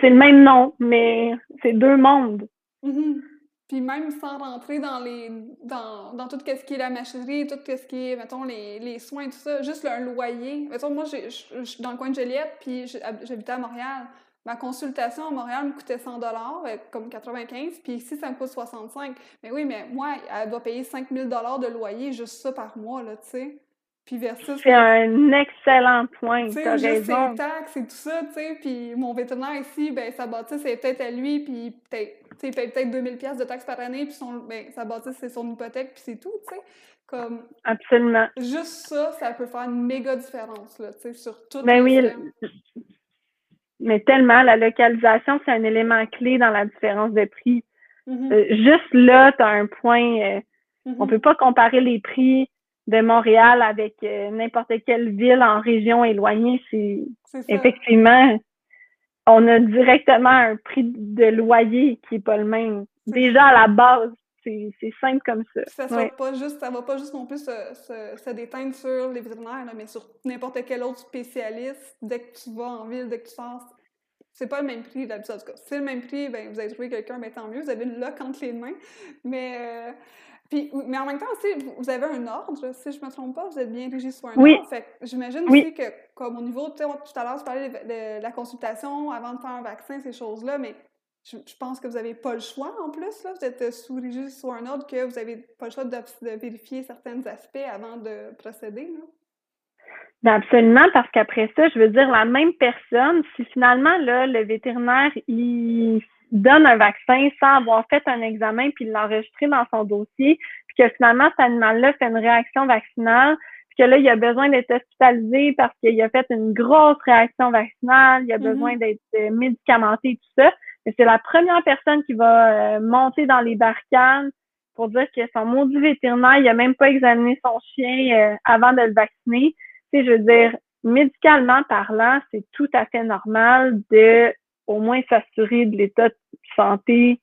C'est le même nom, mais c'est deux mondes. Mm-hmm. Puis même sans rentrer dans tout ce qui est la machinerie, tout ce qui est, mettons, les soins, tout ça, juste le loyer. Mettons, moi, je suis dans le coin de Joliette, puis j'habitais à Montréal. Ma consultation à Montréal me coûtait 100 $, comme 95, puis ici, ça me coûte 65. Mais oui, mais moi, elle doit payer 5000 $ de loyer, juste ça par mois, là, tu sais. Puis versus... C'est un excellent point, tu as raison. Ses taxes et tout ça, tu sais, puis mon vétérinaire ici, ben sa bâtisse, c'est peut-être à lui, puis peut-être, tu sais, il paye peut-être 2000 $ de taxes par année, puis sa bâtisse, c'est son hypothèque, puis c'est tout, tu sais. Comme... Absolument. Juste ça, ça peut faire une méga différence, là, tu sais, sur tout... Ben oui, mais tellement, la localisation, c'est un élément clé dans la différence de prix. Mm-hmm. Juste là, tu as un point... mm-hmm. On peut pas comparer les prix de Montréal avec n'importe quelle ville en région éloignée. C'est effectivement, on a directement un prix de loyer qui n'est pas le même. Déjà, à la base, c'est simple comme ça. Puis ça ne va pas juste non plus se déteindre sur les vétérinaires, là, mais sur n'importe quel autre spécialiste. Dès que tu vas en ville, dès que tu sors, c'est pas le même prix d'habitude. En tout cas, si c'est le même prix, ben, vous avez trouvé quelqu'un, ben, tant mieux, vous avez une loque entre les mains. Mais en même temps aussi, vous avez un ordre, si je ne me trompe pas, vous êtes bien régi sur un ordre. Fait que j'imagine aussi que, comme au niveau, tu sais, tout à l'heure, tu parlais de la consultation avant de faire un vaccin, ces choses-là, mais je pense que vous n'avez pas le choix en plus, là. Vous êtes sous régi sur un ordre que vous n'avez pas le choix de vérifier certains aspects avant de procéder, là. Ben absolument, parce qu'après ça, je veux dire, la même personne, si finalement, là, le vétérinaire, il donne un vaccin sans avoir fait un examen puis l'enregistrer dans son dossier, puis que finalement, cet animal-là fait une réaction vaccinale, puis que là, il a besoin d'être hospitalisé parce qu'il a fait une grosse réaction vaccinale, il a besoin d'être médicamenté et tout ça, mais c'est la première personne qui va monter dans les barricades pour dire que son maudit vétérinaire, il a même pas examiné son chien avant de le vacciner. Tu sais, je veux dire, médicalement parlant, c'est tout à fait normal de au moins s'assurer de l'état de santé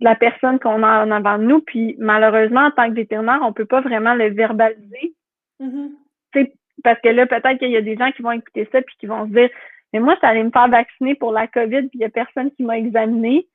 de la personne qu'on a en avant de nous. Puis malheureusement, en tant que vétérinaire, on peut pas vraiment le verbaliser. Mm-hmm. Tu sais, parce que là, peut-être qu'il y a des gens qui vont écouter ça puis qui vont se dire « Mais moi, je suis allée me faire vacciner pour la COVID puis il y a personne qui m'a examinée. »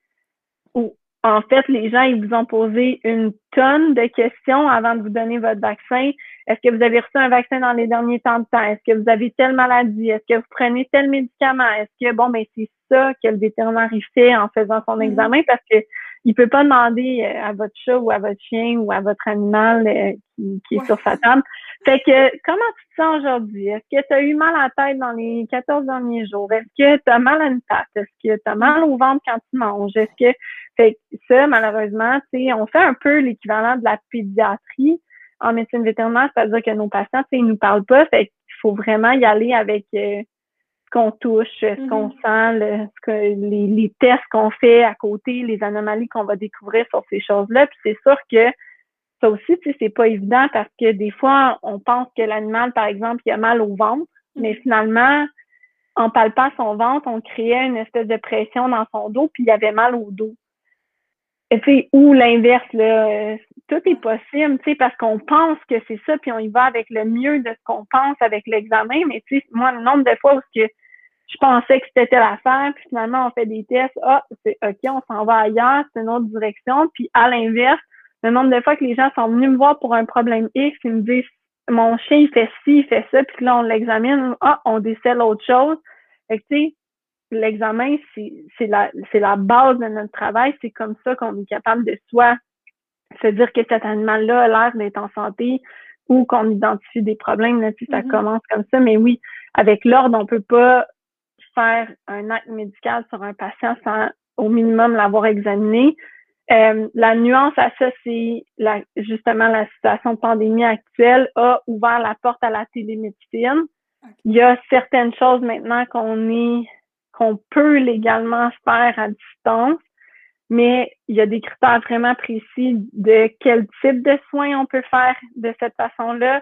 Ou en fait, les gens, ils vous ont posé une tonne de questions avant de vous donner votre vaccin. Est-ce que vous avez reçu un vaccin dans les derniers temps de temps? Est-ce que vous avez telle maladie? Est-ce que vous prenez tel médicament? Est-ce que, bon, ben c'est ça que le vétérinaire y fait en faisant son examen, parce que il peut pas demander à votre chat ou à votre chien ou à votre animal qui est sur sa table. Fait que, comment tu te sens aujourd'hui? Est-ce que tu as eu mal à la tête dans les 14 derniers jours? Est-ce que tu as mal à une patte? Est-ce que tu as mal au ventre quand tu manges? Est-ce que... Fait que ça, malheureusement, tu sais, on fait un peu l'équivalent de la pédiatrie en médecine vétérinaire, c'est-à-dire que nos patients, tu sais, ils nous parlent pas, fait qu'il faut vraiment y aller avec ce qu'on touche, ce qu'on sent, les tests qu'on fait à côté, les anomalies qu'on va découvrir sur ces choses-là, puis c'est sûr que ça aussi, tu sais, c'est pas évident parce que des fois, on pense que l'animal, par exemple, il a mal au ventre, mais finalement, en palpant son ventre, on créait une espèce de pression dans son dos, puis il avait mal au dos. Tu sais, ou l'inverse, là, tout est possible, tu sais, parce qu'on pense que c'est ça, puis on y va avec le mieux de ce qu'on pense avec l'examen, mais tu sais, moi, le nombre de fois où que je pensais que c'était telle affaire, puis finalement, on fait des tests, c'est OK, on s'en va ailleurs, c'est une autre direction, puis à l'inverse, le nombre de fois que les gens sont venus me voir pour un problème X, ils me disent, mon chien, il fait ci, il fait ça, puis là, on l'examine, on décèle autre chose, fait que, tu sais, l'examen, c'est la base de notre travail. C'est comme ça qu'on est capable de soit se dire que cet animal-là a l'air d'être en santé ou qu'on identifie des problèmes. Là, ça commence comme ça. Mais oui, avec l'ordre, on peut pas faire un acte médical sur un patient sans au minimum l'avoir examiné. La nuance à ça, c'est justement la situation de pandémie actuelle a ouvert la porte à la télémédecine. Okay. Il y a certaines choses maintenant qu'on peut légalement faire à distance, mais il y a des critères vraiment précis de quel type de soins on peut faire de cette façon-là.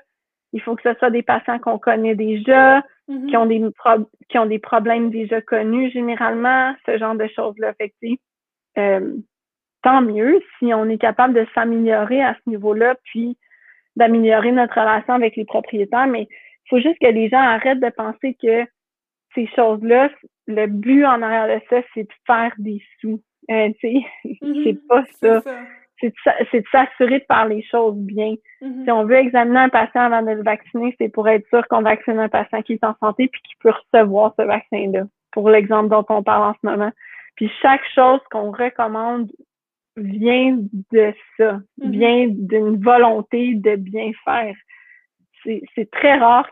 Il faut que ce soit des patients qu'on connaît déjà, mm-hmm. qui ont des problèmes déjà connus généralement, ce genre de choses-là. Fait que, tant mieux si on est capable de s'améliorer à ce niveau-là, puis d'améliorer notre relation avec les propriétaires. Mais il faut juste que les gens arrêtent de penser que ces choses-là, le but en arrière de ça, c'est de faire des sous. Mm-hmm, c'est pas ça. C'est de s'assurer de faire les choses bien. Mm-hmm. Si on veut examiner un patient avant de le vacciner, c'est pour être sûr qu'on vaccine un patient qui est en santé puis qui peut recevoir ce vaccin-là, pour l'exemple dont on parle en ce moment. Puis chaque chose qu'on recommande vient de ça, mm-hmm. vient d'une volonté de bien faire. C'est très rare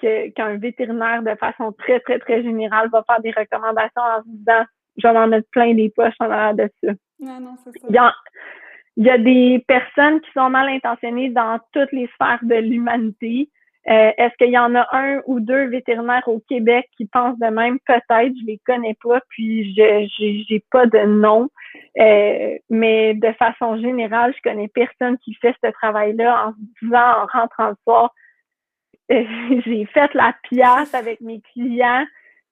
qu'un vétérinaire, de façon très, très, très générale, va faire des recommandations en se disant « je vais m'en mettre plein les poches en arrière de ça ». Non, c'est ça. Il y a des personnes qui sont mal intentionnées dans toutes les sphères de l'humanité. Est-ce qu'il y en a un ou deux vétérinaires au Québec qui pensent de même? Peut-être, je les connais pas, puis j'ai pas de nom. Mais de façon générale, je connais personne qui fait ce travail-là en se disant, en rentrant le soir, j'ai fait la pièce avec mes clients,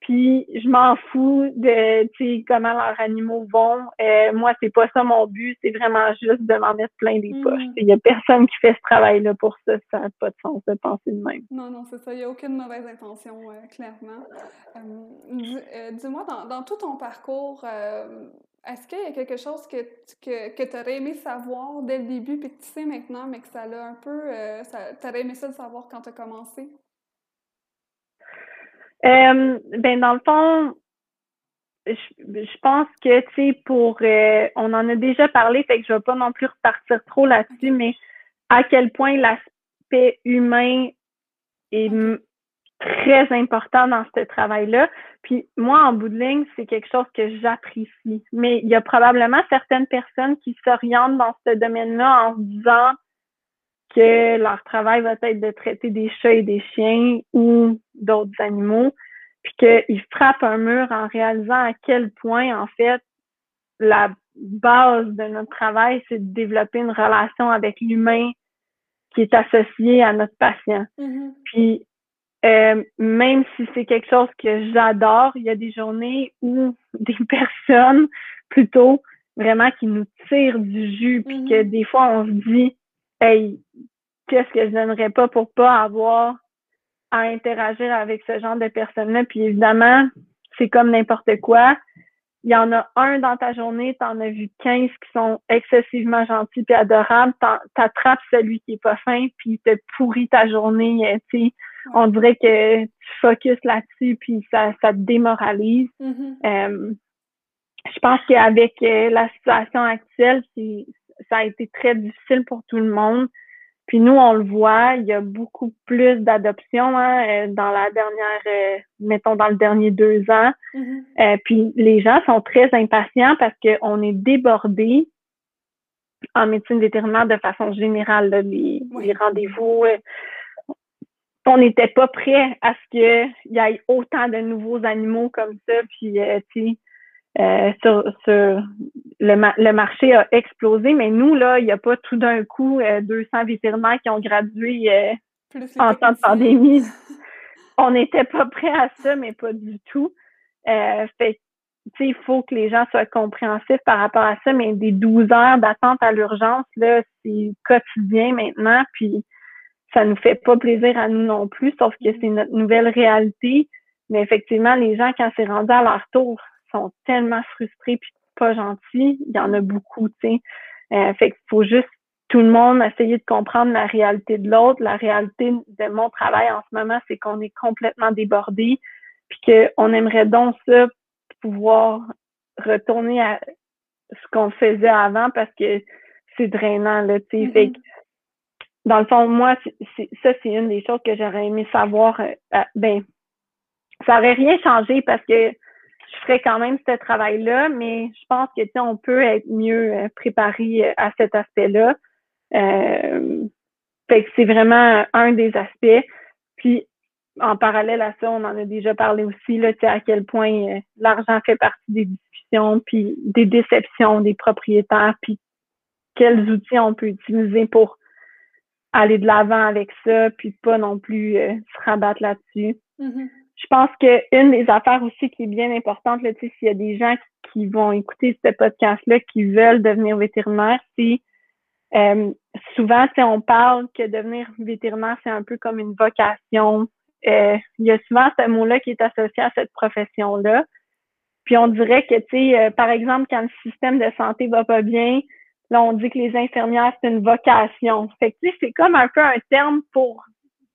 puis je m'en fous de comment leurs animaux vont. Moi, c'est pas ça mon but, c'est vraiment juste de m'en mettre plein des poches. Il y a personne qui fait ce travail-là pour ça, ça n'a pas de sens de penser de même. Non, c'est ça, il n'y a aucune mauvaise intention, clairement. Dis-moi, dans tout ton parcours, est-ce qu'il y a quelque chose que tu aurais aimé savoir dès le début, puis que tu sais maintenant, mais que ça l'a un peu... tu aurais aimé ça le savoir quand tu as commencé? Dans le fond, je pense que, on en a déjà parlé, fait que je vais pas non plus repartir trop là-dessus, mais à quel point l'aspect humain est très important dans ce travail-là. Puis moi, en bout de ligne, c'est quelque chose que j'apprécie. Mais il y a probablement certaines personnes qui s'orientent dans ce domaine-là en se disant que leur travail va être de traiter des chats et des chiens ou d'autres animaux, puis qu'ils frappent un mur en réalisant à quel point, en fait, la base de notre travail, c'est de développer une relation avec l'humain qui est associé à notre patient. Mm-hmm. Puis, même si c'est quelque chose que j'adore, il y a des journées où des personnes, plutôt, vraiment qui nous tirent du jus, puis mm-hmm. que des fois, on se dit, hey, qu'est-ce que je donnerais pas pour pas avoir à interagir avec ce genre de personnes-là? Puis évidemment, c'est comme n'importe quoi. Il y en a un dans ta journée, t'en as vu 15 qui sont excessivement gentils et adorables, t'attrapes celui qui est pas fin, puis te pourrit ta journée, on dirait que tu focuses là-dessus, puis ça te démoralise. Mm-hmm. Je pense qu'avec la situation actuelle, ça a été très difficile pour tout le monde. Puis nous, on le voit, il y a beaucoup plus d'adoptions dans la dernière, dans le dernier 2 ans. Mm-hmm. Puis les gens sont très impatients parce qu'on est débordés en médecine vétérinaire de façon générale. Là, les rendez-vous, on n'était pas prêts à ce qu'il y ait autant de nouveaux animaux comme ça. Puis, sur le marché a explosé, mais nous, là, il n'y a pas tout d'un coup 200 vétérinaires qui ont gradué en temps de pandémie. On n'était pas prêts à ça, mais pas du tout. Fait, il faut que les gens soient compréhensifs par rapport à ça, mais des 12 heures d'attente à l'urgence, là, c'est quotidien maintenant, puis ça nous fait pas plaisir à nous non plus, sauf que c'est notre nouvelle réalité. Mais effectivement, les gens, quand c'est rendu à leur tour, sont tellement frustrés puis pas gentils, il y en a beaucoup, fait qu'il faut juste tout le monde essayer de comprendre la réalité de l'autre. La réalité de mon travail en ce moment, c'est qu'on est complètement débordé, puis qu'on aimerait donc ça pouvoir retourner à ce qu'on faisait avant parce que c'est drainant, là, mm-hmm. Fait que, dans le fond, moi, c'est une des choses que j'aurais aimé savoir. Ça aurait rien changé parce que je ferais quand même ce travail-là, mais je pense que on peut être mieux préparé à cet aspect-là. Fait que c'est vraiment un des aspects. Puis, en parallèle à ça, on en a déjà parlé aussi, là, à quel point l'argent fait partie des discussions, puis des déceptions des propriétaires, puis quels outils on peut utiliser pour aller de l'avant avec ça, puis pas non plus se rabattre là-dessus. Mm-hmm. Je pense qu'une des affaires aussi qui est bien importante, là, s'il y a des gens qui vont écouter ce podcast-là, qui veulent devenir vétérinaire, c'est souvent, on parle que devenir vétérinaire, c'est un peu comme une vocation. Il y a souvent ce mot-là qui est associé à cette profession-là. Puis on dirait que, par exemple, quand le système de santé va pas bien, là, on dit que les infirmières, c'est une vocation. Fait que, c'est comme un peu un terme pour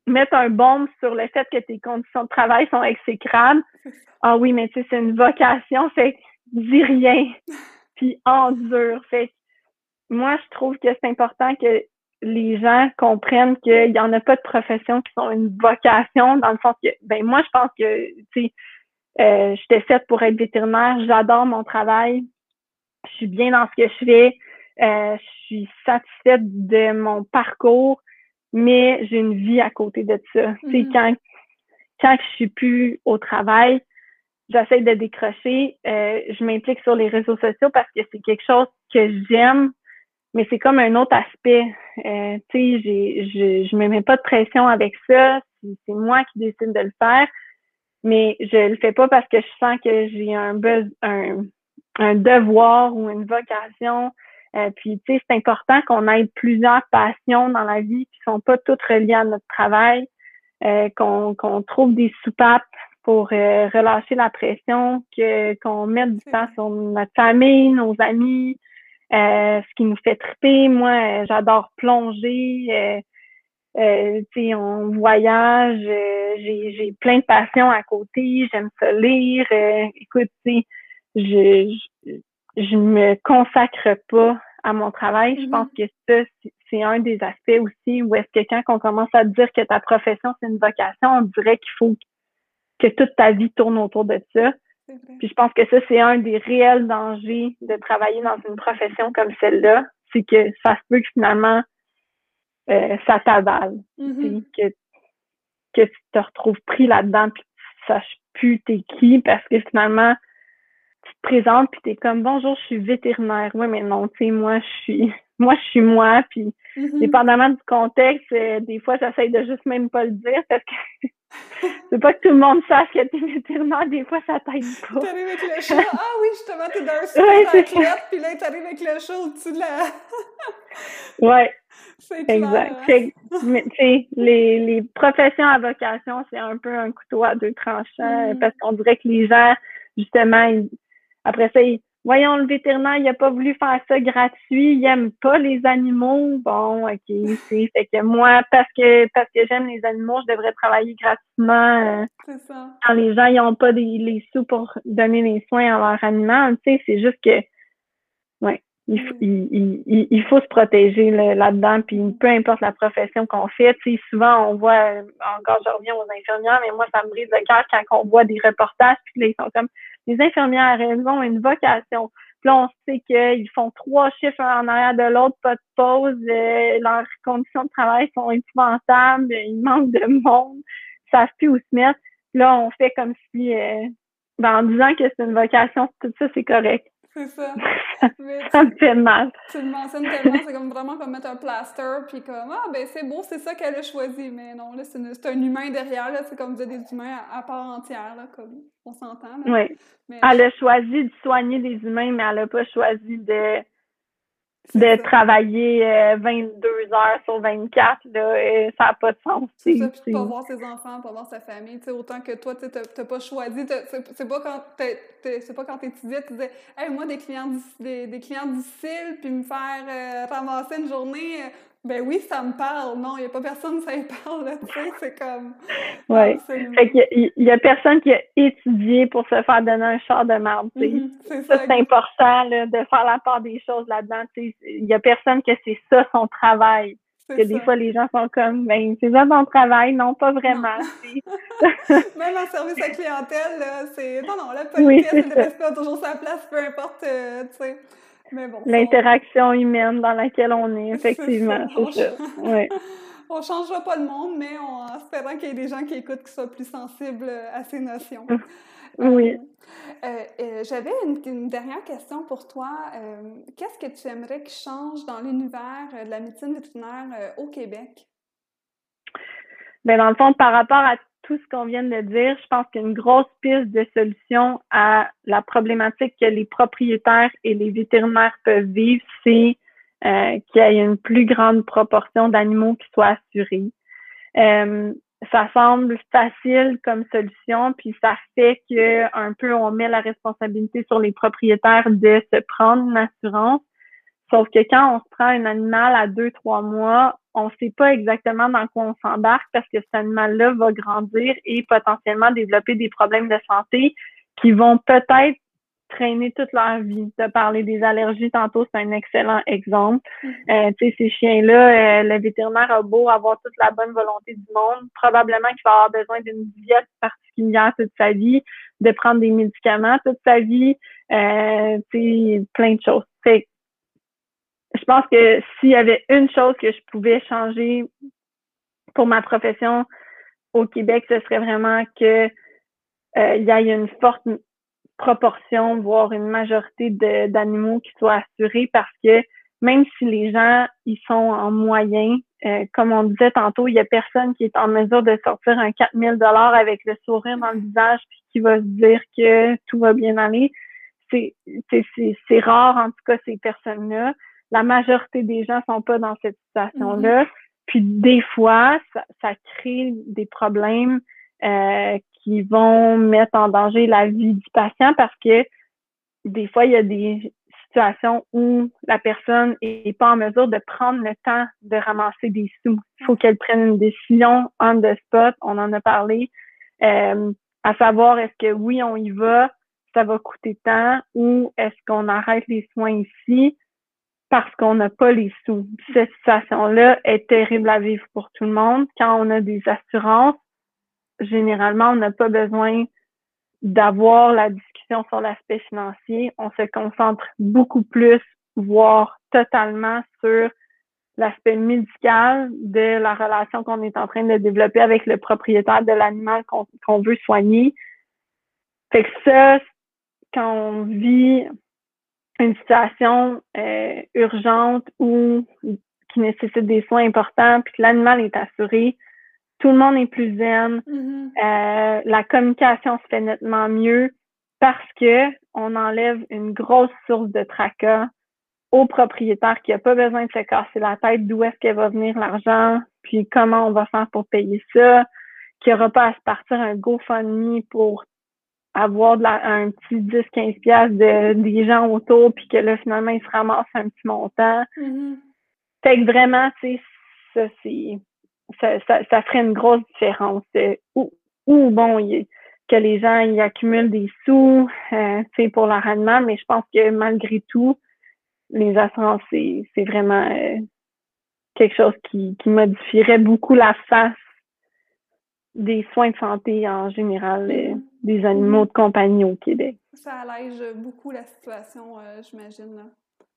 mettre un baume sur le fait que tes conditions de travail sont exécrables. Ah oui, mais c'est une vocation, fait que dis rien, puis endure. Fait que moi, je trouve que c'est important que les gens comprennent qu'il n'y en a pas de professions qui sont une vocation, dans le sens que, moi, je pense que, j'étais faite pour être vétérinaire, j'adore mon travail, je suis bien dans ce que je fais, je suis satisfaite de mon parcours, mais j'ai une vie à côté de ça. Mm-hmm. Quand je suis plus au travail, j'essaie de décrocher, je m'implique sur les réseaux sociaux parce que c'est quelque chose que j'aime, mais c'est comme un autre aspect. Je me mets pas de pression avec ça, c'est moi qui décide de le faire, mais je le fais pas parce que je sens que j'ai un buzz, un devoir ou une vocation. Puis, c'est important qu'on ait plusieurs passions dans la vie qui sont pas toutes reliées à notre travail, qu'on trouve des soupapes pour relâcher la pression, qu'on mette du temps sur notre famille, nos amis, ce qui nous fait triper. Moi, j'adore plonger, on voyage, j'ai plein de passions à côté, j'aime ça lire. Écoute, je me consacre pas à mon travail. Je pense que ça, c'est un des aspects aussi où est-ce que quand on commence à dire que ta profession, c'est une vocation, on dirait qu'il faut que toute ta vie tourne autour de ça. Puis je pense que ça, c'est un des réels dangers de travailler dans une profession comme celle-là. C'est que ça se peut que finalement, ça t'avale. Mm-hmm. Que tu te retrouves pris là-dedans puis que tu ne saches plus t'es qui, parce que finalement, tu te présentes puis t'es comme « Bonjour, je suis vétérinaire. » Oui, mais non, moi, je suis moi. Puis, dépendamment du contexte, des fois, j'essaie de juste même pas le dire parce que c'est pas que tout le monde sache que t'es vétérinaire. Des fois, ça t'aide pas. T'arrives avec le chat. Ah oui, justement, t'es dans un super athlète, puis là, t'arrives avec le chat au-dessus de la... Ouais. C'est clair. Exact. Hein? Mais, les professions à vocation, c'est un peu un couteau à deux tranchants parce qu'on dirait que les gens, justement, après ça, voyons, le vétérinaire, il n'a pas voulu faire ça gratuit, il n'aime pas les animaux. Bon, OK, fait que moi, parce que j'aime les animaux, je devrais travailler gratuitement. C'est ça. Quand les gens n'ont pas les sous pour donner les soins à leur animal, c'est juste que, ouais, il faut se protéger là-dedans, puis peu importe la profession qu'on fait. Souvent, on voit, encore je reviens aux infirmières, mais moi, ça me brise le cœur quand on voit des reportages, puis là, ils sont comme... Les infirmières, elles ont une vocation. Puis là, on sait qu'ils font 3 chiffres en arrière de l'autre, pas de pause. Leurs conditions de travail sont épouvantables. Il manque de monde. Ils ne savent plus où se mettre. Puis là, on fait comme si, en disant que c'est une vocation, tout ça, c'est correct. C'est ça. Ça me fait mal. Tu le mentionnes tellement, c'est comme vraiment comme mettre un plaster, puis comme, c'est beau, c'est ça qu'elle a choisi. Mais non, là, c'est un humain derrière, là, c'est comme vous êtes des humains à part entière, là, comme on s'entend. Là. Oui. Mais, elle a choisi de soigner des humains, mais elle n'a pas choisi de travailler 22 heures sur 24, là, ça n'a pas de sens. C'est ça, puis de pas voir ses enfants, pas voir sa famille, autant que toi, tu n'as pas choisi, c'est pas quand tu étudiais, tu disais « Hey, moi, des clients difficiles, puis me faire ramasser une journée, ben oui, ça me parle. » Non, il n'y a pas personne qui ça me parle, tu sais, c'est comme... Oui, fait qu'il n'y a personne qui a étudié pour se faire donner un char de marde, tu sais. C'est ça, c'est important, là, de faire la part des choses là-dedans, tu sais. Il n'y a personne que c'est ça son travail. que des fois, les gens sont comme, ben, c'est ça ton travail? Non, pas vraiment. Même en service à clientèle, là, c'est, non, la politesse, oui, le respect a toujours sa place, peu importe, tu sais. Mais bon, l'interaction humaine dans laquelle on est, effectivement, c'est ça. Oui. On changera pas le monde, mais en espérant qu'il y ait des gens qui écoutent qui soient plus sensibles à ces notions. Oui. J'avais une dernière question pour toi. Qu'est-ce que tu aimerais qui change dans l'univers de la médecine vétérinaire au Québec? Bien, dans le fond, par rapport à tout ce qu'on vient de dire, je pense qu'une grosse piste de solution à la problématique que les propriétaires et les vétérinaires peuvent vivre, c'est qu'il y ait une plus grande proportion d'animaux qui soient assurés. Ça semble facile comme solution, puis ça fait que un peu on met la responsabilité sur les propriétaires de se prendre une assurance. Sauf que quand on se prend un animal à 2-3 mois, on sait pas exactement dans quoi on s'embarque parce que cet animal-là va grandir et potentiellement développer des problèmes de santé qui vont peut-être traîner toute leur vie. Tu as parlé des allergies tantôt, c'est un excellent exemple. Tu sais, ces chiens-là, le vétérinaire a beau avoir toute la bonne volonté du monde, probablement qu'il va avoir besoin d'une diète particulière toute sa vie, de prendre des médicaments toute sa vie, tu sais, plein de choses. Fait, je pense que s'il y avait une chose que je pouvais changer pour ma profession au Québec, ce serait vraiment que il y ait une forte proportion, voire une majorité d'animaux qui soient assurés, parce que même si les gens ils sont en moyen, comme on disait tantôt, il n'y a personne qui est en mesure de sortir un 4000 $ avec le sourire dans le visage puis qui va se dire que tout va bien aller. C'est rare, en tout cas, ces personnes-là. La majorité des gens sont pas dans cette situation-là. Puis des fois, ça crée des problèmes qui vont mettre en danger la vie du patient parce que des fois, il y a des situations où la personne est pas en mesure de prendre le temps de ramasser des sous. Il faut qu'elle prenne une décision on the spot, on en a parlé, à savoir est-ce que oui, on y va, ça va coûter tant, ou est-ce qu'on arrête les soins ici parce qu'on n'a pas les sous. Cette situation-là est terrible à vivre pour tout le monde. Quand on a des assurances, généralement, on n'a pas besoin d'avoir la discussion sur l'aspect financier. On se concentre beaucoup plus, voire totalement, sur l'aspect médical de la relation qu'on est en train de développer avec le propriétaire de l'animal qu'on veut soigner. Fait que ça, quand on vit une situation urgente ou qui nécessite des soins importants, puis que l'animal est assuré, tout le monde est plus zen, la communication se fait nettement mieux parce que on enlève une grosse source de tracas au propriétaire qui n'a pas besoin de se casser la tête d'où est-ce qu'elle va venir l'argent, puis comment on va faire pour payer ça, qui n'aura pas à se partir un GoFundMe pour avoir un petit 10-15$ des gens autour, puis que là, finalement, ils se ramassent un petit montant. Fait que vraiment, tu sais, ça ferait une grosse différence. Que les gens y accumulent des sous, tu sais, pour leur rendement, mais je pense que malgré tout, les assurances, c'est vraiment quelque chose qui modifierait beaucoup la face des soins de santé en général des animaux de compagnie au Québec. Ça allège beaucoup la situation, j'imagine, là.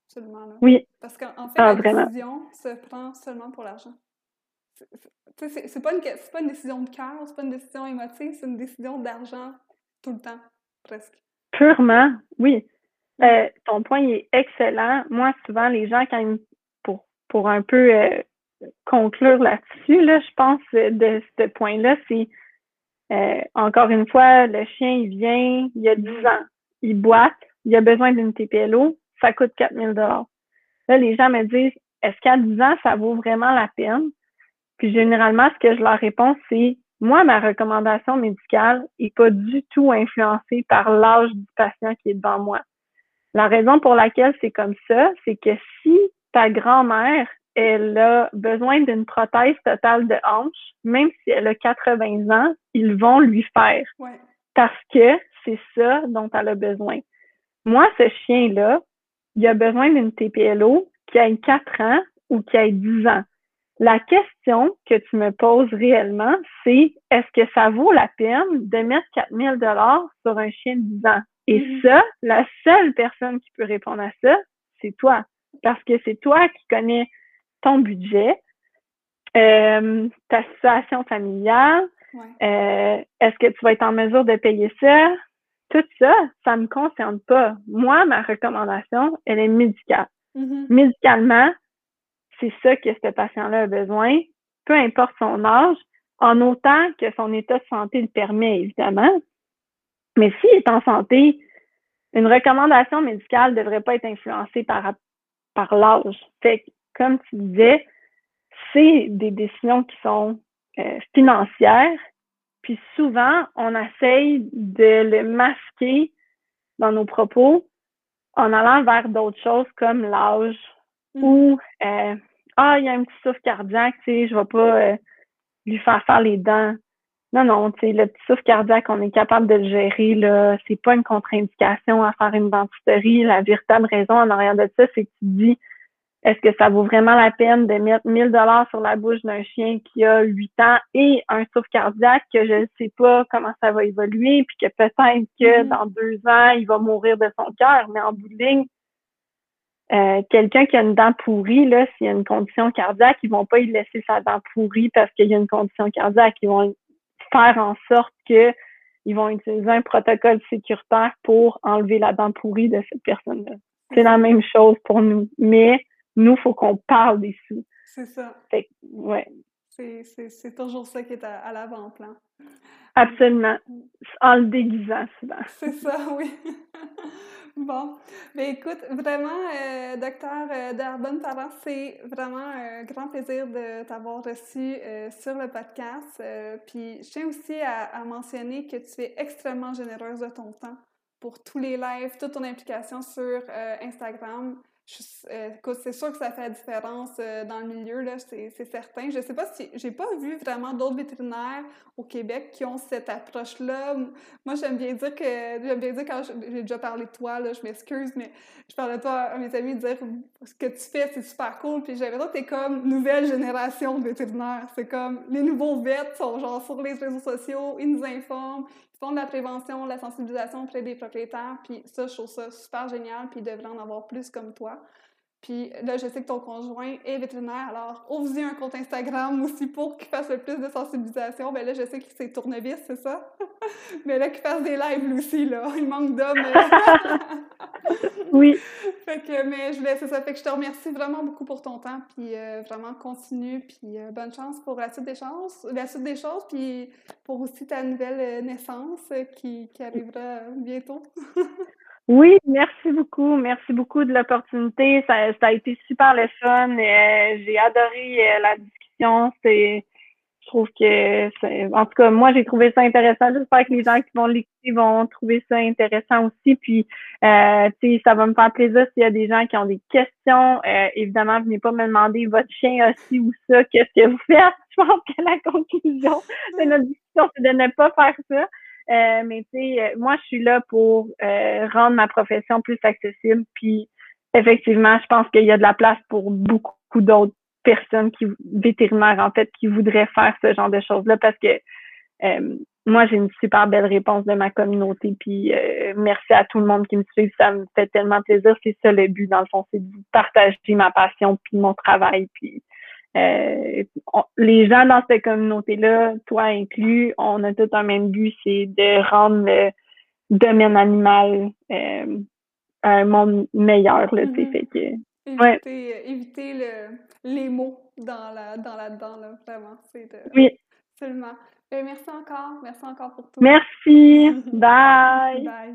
Absolument. Là. Oui. Parce qu'en fait, la décision se prend seulement pour l'argent. C'est pas une décision de cœur, c'est pas une décision émotive, c'est une décision d'argent tout le temps, presque. Purement, oui. Ton point est excellent. Moi, souvent, les gens, quand ils, pour un peu conclure là-dessus, là, je pense de ce point-là, c'est encore une fois, le chien, il vient, il a 10 ans, il boite, il a besoin d'une TPLO, ça coûte 4000 $. Là, les gens me disent, est-ce qu'à 10 ans, ça vaut vraiment la peine? Puis généralement, ce que je leur réponds, c'est, moi, ma recommandation médicale n'est pas du tout influencée par l'âge du patient qui est devant moi. La raison pour laquelle c'est comme ça, c'est que si ta grand-mère, elle a besoin d'une prothèse totale de hanche, même si elle a 80 ans, ils vont lui faire. Ouais. Parce que c'est ça dont elle a besoin. Moi, ce chien-là, il a besoin d'une TPLO qui a 4 ans ou qui a 10 ans. La question que tu me poses réellement, c'est est-ce que ça vaut la peine de mettre 4 000 $ sur un chien de 10 ans? Et ça, la seule personne qui peut répondre à ça, c'est toi. Parce que c'est toi qui connais ton budget, ta situation familiale, est-ce que tu vas être en mesure de payer ça? Tout ça, ça me concerne pas. Moi, ma recommandation, elle est médicale. Médicalement, c'est ça que ce patient-là a besoin, peu importe son âge, en autant que son état de santé le permet, évidemment. Mais s'il est en santé, une recommandation médicale ne devrait pas être influencée par l'âge. Fait que, comme tu disais, c'est des décisions qui sont financières, puis souvent, on essaye de le masquer dans nos propos en allant vers d'autres choses comme l'âge, ou il y a un petit souffle cardiaque, tu sais, je vais pas lui faire les dents. Non, tu sais, le petit souffle cardiaque, on est capable de le gérer, là. C'est pas une contre-indication à faire une dentisterie. La véritable raison en arrière de ça, c'est que tu te dis, est-ce que ça vaut vraiment la peine de mettre 1 000 $ sur la bouche d'un chien qui a 8 ans et un souffle cardiaque que je ne sais pas comment ça va évoluer, puis que peut-être que dans 2 ans, il va mourir de son cœur, mais en bout de ligne, quelqu'un qui a une dent pourrie, là, s'il y a une condition cardiaque, ils vont pas lui laisser sa dent pourrie parce qu'il y a une condition cardiaque. Ils vont faire en sorte que ils vont utiliser un protocole sécuritaire pour enlever la dent pourrie de cette personne-là. C'est la même chose pour nous. Mais nous, faut qu'on parle des sous. C'est ça. Fait que, ouais. C'est toujours ça qui est à l'avant-plan. Absolument. En le déguisant, souvent. C'est ça, oui. Bon. Mais écoute, vraiment, Dr. D'Arbonne-Parent, c'est vraiment un grand plaisir de t'avoir reçu sur le podcast. Puis, je tiens aussi à mentionner que tu es extrêmement généreuse de ton temps pour tous les lives, toute ton implication sur Instagram. Écoute, c'est sûr que ça fait la différence dans le milieu, là, c'est certain. Je sais pas si... J'ai pas vu vraiment d'autres vétérinaires au Québec qui ont cette approche-là. Moi, j'aime bien dire quand j'ai déjà parlé de toi, là, je m'excuse, mais je parlais de toi à mes amis, dire ce que tu fais, c'est super cool, puis j'avais l'impression que t'es comme nouvelle génération de vétérinaires. C'est comme, les nouveaux vets sont genre sur les réseaux sociaux, ils nous informent, de la prévention, de la sensibilisation auprès des propriétaires, puis ça, je trouve ça super génial, puis il devrait en avoir plus comme toi. Puis là, je sais que ton conjoint est vétérinaire, alors ouvre-y un compte Instagram aussi pour qu'il fasse le plus de sensibilisation. Bien là, je sais qu'il s'est tournevis, c'est ça? Mais là, qu'il fasse des lives, lui aussi, là. Il manque d'hommes. Oui. Fait que, mais je voulais, c'est ça. Fait que je te remercie vraiment beaucoup pour ton temps, puis vraiment continue, puis bonne chance pour la suite des choses, puis pour aussi ta nouvelle naissance qui arrivera bientôt. Oui, merci beaucoup de l'opportunité, ça a été super le fun, j'ai adoré la discussion, je trouve que, en tout cas, moi j'ai trouvé ça intéressant, j'espère que les gens qui vont l'écouter vont trouver ça intéressant aussi, puis tu sais, ça va me faire plaisir s'il y a des gens qui ont des questions, évidemment, venez pas me demander votre chien aussi ou ça, qu'est-ce que vous faites, je pense que la conclusion de notre discussion, c'est de ne pas faire ça. Mais tu sais, moi, je suis là pour rendre ma profession plus accessible. Puis, effectivement, je pense qu'il y a de la place pour beaucoup d'autres personnes vétérinaires, en fait, qui voudraient faire ce genre de choses-là parce que moi, j'ai une super belle réponse de ma communauté. Puis, merci à tout le monde qui me suit. Ça me fait tellement plaisir. C'est ça le but, dans le fond, c'est de vous partager ma passion puis mon travail. Puis, les gens dans cette communauté-là, toi inclus, on a tout un même but, c'est de rendre le domaine animal un monde meilleur, là, tu sais, fait que... Ouais. Éviter les mots là-dedans, là, vraiment, c'est de... Oui. Absolument. Merci encore pour tout. Merci! Bye! Bye!